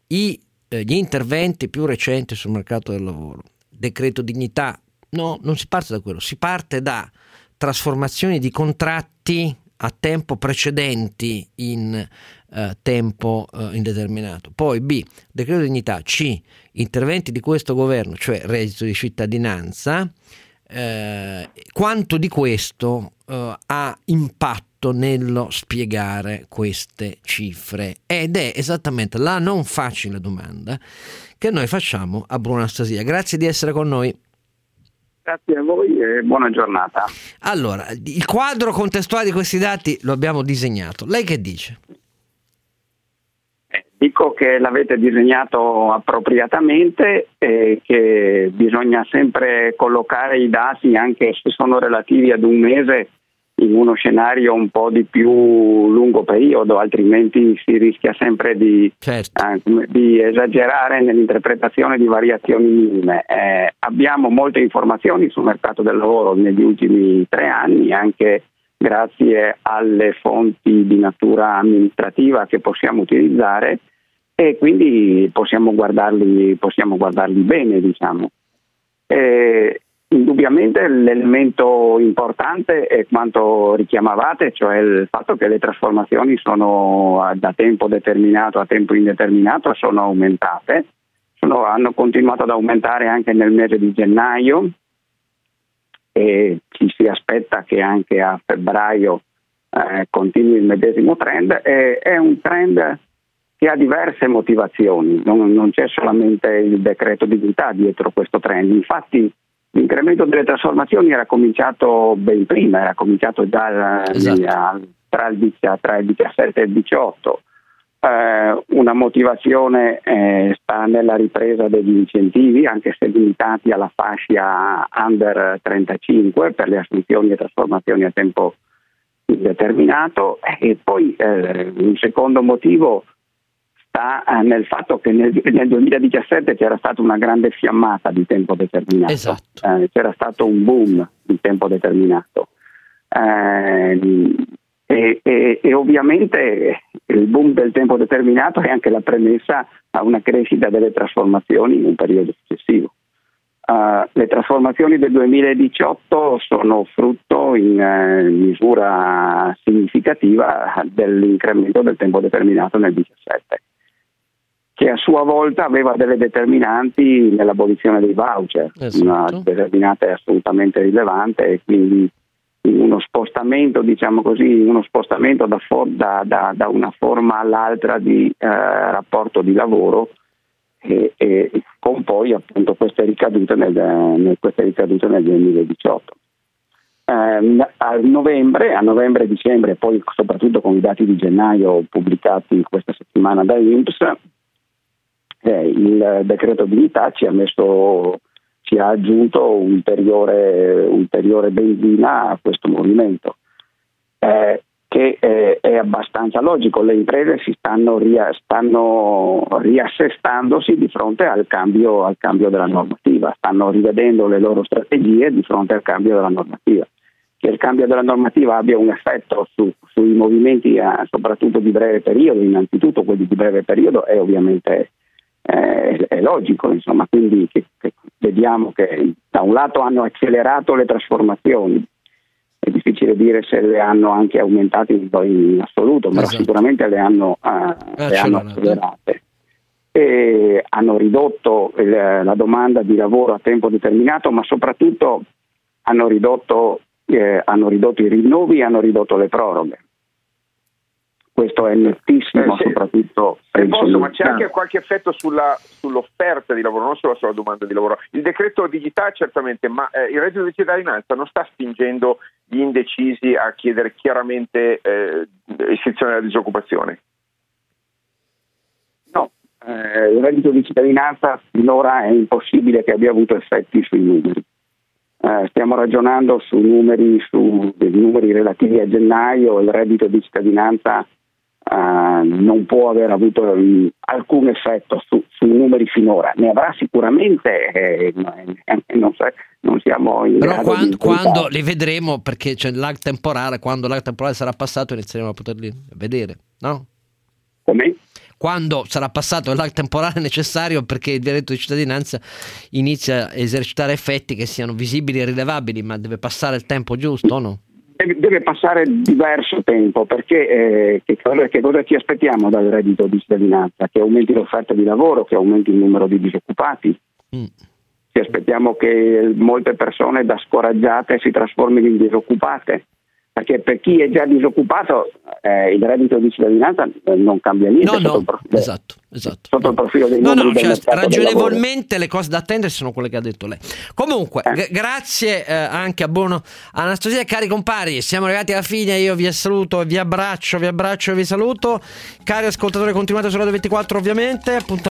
i, eh, gli interventi più recenti sul mercato del lavoro. Decreto dignità, no, non si parte da quello, si parte da trasformazioni di contratti a tempo precedenti in eh, tempo eh, indeterminato. Poi B, decreto dignità. C, interventi di questo governo, cioè reddito di cittadinanza. Eh, quanto di questo eh, ha impatto nello spiegare queste cifre? Ed è esattamente la non facile domanda che noi facciamo a Bruno Anastasia. Grazie di essere con noi. Grazie a voi e buona giornata. Allora, il quadro contestuale di questi dati lo abbiamo disegnato. Lei che dice? Eh, dico che l'avete disegnato appropriatamente e che bisogna sempre collocare i dati, anche se sono relativi ad un mese, in uno scenario un po' di più lungo periodo, altrimenti si rischia sempre di, certo. eh, di esagerare nell'interpretazione di variazioni minime. Eh, abbiamo molte informazioni sul mercato del lavoro negli ultimi tre anni, anche grazie alle fonti di natura amministrativa che possiamo utilizzare, e quindi possiamo guardarli, possiamo guardarli bene, diciamo. Eh, Indubbiamente l'elemento importante è quanto richiamavate, cioè il fatto che le trasformazioni sono da tempo determinato a tempo indeterminato sono aumentate, sono, hanno continuato ad aumentare anche nel mese di gennaio e ci si aspetta che anche a febbraio eh, continui il medesimo trend. E, è un trend che ha diverse motivazioni, non, non c'è solamente il decreto dignità dietro questo trend, infatti l'incremento delle trasformazioni era cominciato ben prima, era cominciato già esatto. tra, il, tra il diciassette e il diciotto. Eh, una motivazione eh, sta nella ripresa degli incentivi, anche se limitati alla fascia under trentacinque per le assunzioni e trasformazioni a tempo indeterminato. E poi eh, un secondo motivo nel fatto che nel, nel duemiladiciassette c'era stata una grande fiammata di tempo determinato, esatto. eh, c'era stato un boom di tempo determinato eh, e, e, e ovviamente il boom del tempo determinato è anche la premessa a una crescita delle trasformazioni in un periodo successivo. Eh, le trasformazioni del duemiladiciotto sono frutto in eh, misura significativa dell'incremento del tempo determinato nel duemiladiciassette, che a sua volta aveva delle determinanti nell'abolizione dei voucher, esatto. una determinante assolutamente rilevante, e quindi uno spostamento, diciamo così, uno spostamento da, for- da, da, da una forma all'altra di eh, rapporto di lavoro, e, e con poi appunto queste ricadute nel, nel, queste ricadute nel duemiladiciotto. Eh, a novembre, a novembre e dicembre, poi soprattutto con i dati di gennaio pubblicati questa settimana da I N P S, Eh, il decreto dignità ci ha messo, ci ha aggiunto ulteriore, ulteriore benzina a questo movimento, eh, che è, è abbastanza logico. Le imprese si stanno, ria, stanno riassestandosi di fronte al cambio, al cambio della normativa, stanno rivedendo le loro strategie di fronte al cambio della normativa. Che il cambio della normativa abbia un effetto su, sui movimenti, eh, soprattutto di breve periodo, innanzitutto quelli di breve periodo, è ovviamente Eh, è logico, insomma, quindi che, che vediamo che da un lato hanno accelerato le trasformazioni, è difficile dire se le hanno anche aumentate in assoluto, ma esatto. sicuramente le hanno, eh, le hanno accelerate. eh, hanno ridotto il, la domanda di lavoro a tempo determinato, ma soprattutto hanno ridotto, eh, hanno ridotto i rinnovi, hanno ridotto le proroghe. Questo è nettissimo, eh, se, soprattutto se posso, ma c'è anche qualche effetto sulla, sull'offerta di lavoro, non solo sulla domanda di lavoro. Il decreto dignità certamente, ma eh, il reddito di cittadinanza non sta spingendo gli indecisi a chiedere chiaramente eh, iscrizione alla disoccupazione? No, eh, il reddito di cittadinanza finora è impossibile che abbia avuto effetti sui numeri. Eh, stiamo ragionando su numeri, su dei numeri relativi a gennaio. Il reddito di cittadinanza Uh, non può aver avuto um, alcun effetto su, sui numeri finora, ne avrà sicuramente, eh, non, so, non siamo in però grado quando, di quando li vedremo, perché c'è l'ag temporale, quando l'ag temporale sarà passato inizieremo a poterli vedere, no? Come? Quando sarà passato l'ag temporale necessario perché il diritto di cittadinanza inizia a esercitare effetti che siano visibili e rilevabili, ma deve passare il tempo giusto o no? Deve passare diverso tempo, perché eh, che, cosa, che cosa ci aspettiamo dal reddito di cittadinanza? Che aumenti l'offerta di lavoro, che aumenti il numero di disoccupati. Mm. Ci aspettiamo che molte persone da scoraggiate si trasformino in disoccupate, perché per chi è già disoccupato eh, il reddito di cittadinanza eh, non cambia niente. No, sotto no, il profilo, esatto, esatto. Sotto no. il profilo dei no, no, cioè, ragionevolmente le cose da attendere sono quelle che ha detto lei. Comunque, eh. g- grazie eh, anche a Bruno Anastasia. Cari compari, siamo arrivati alla fine, io vi saluto, vi abbraccio, vi abbraccio e vi saluto. Cari ascoltatori, continuate su Radio ventiquattro ovviamente. Punt-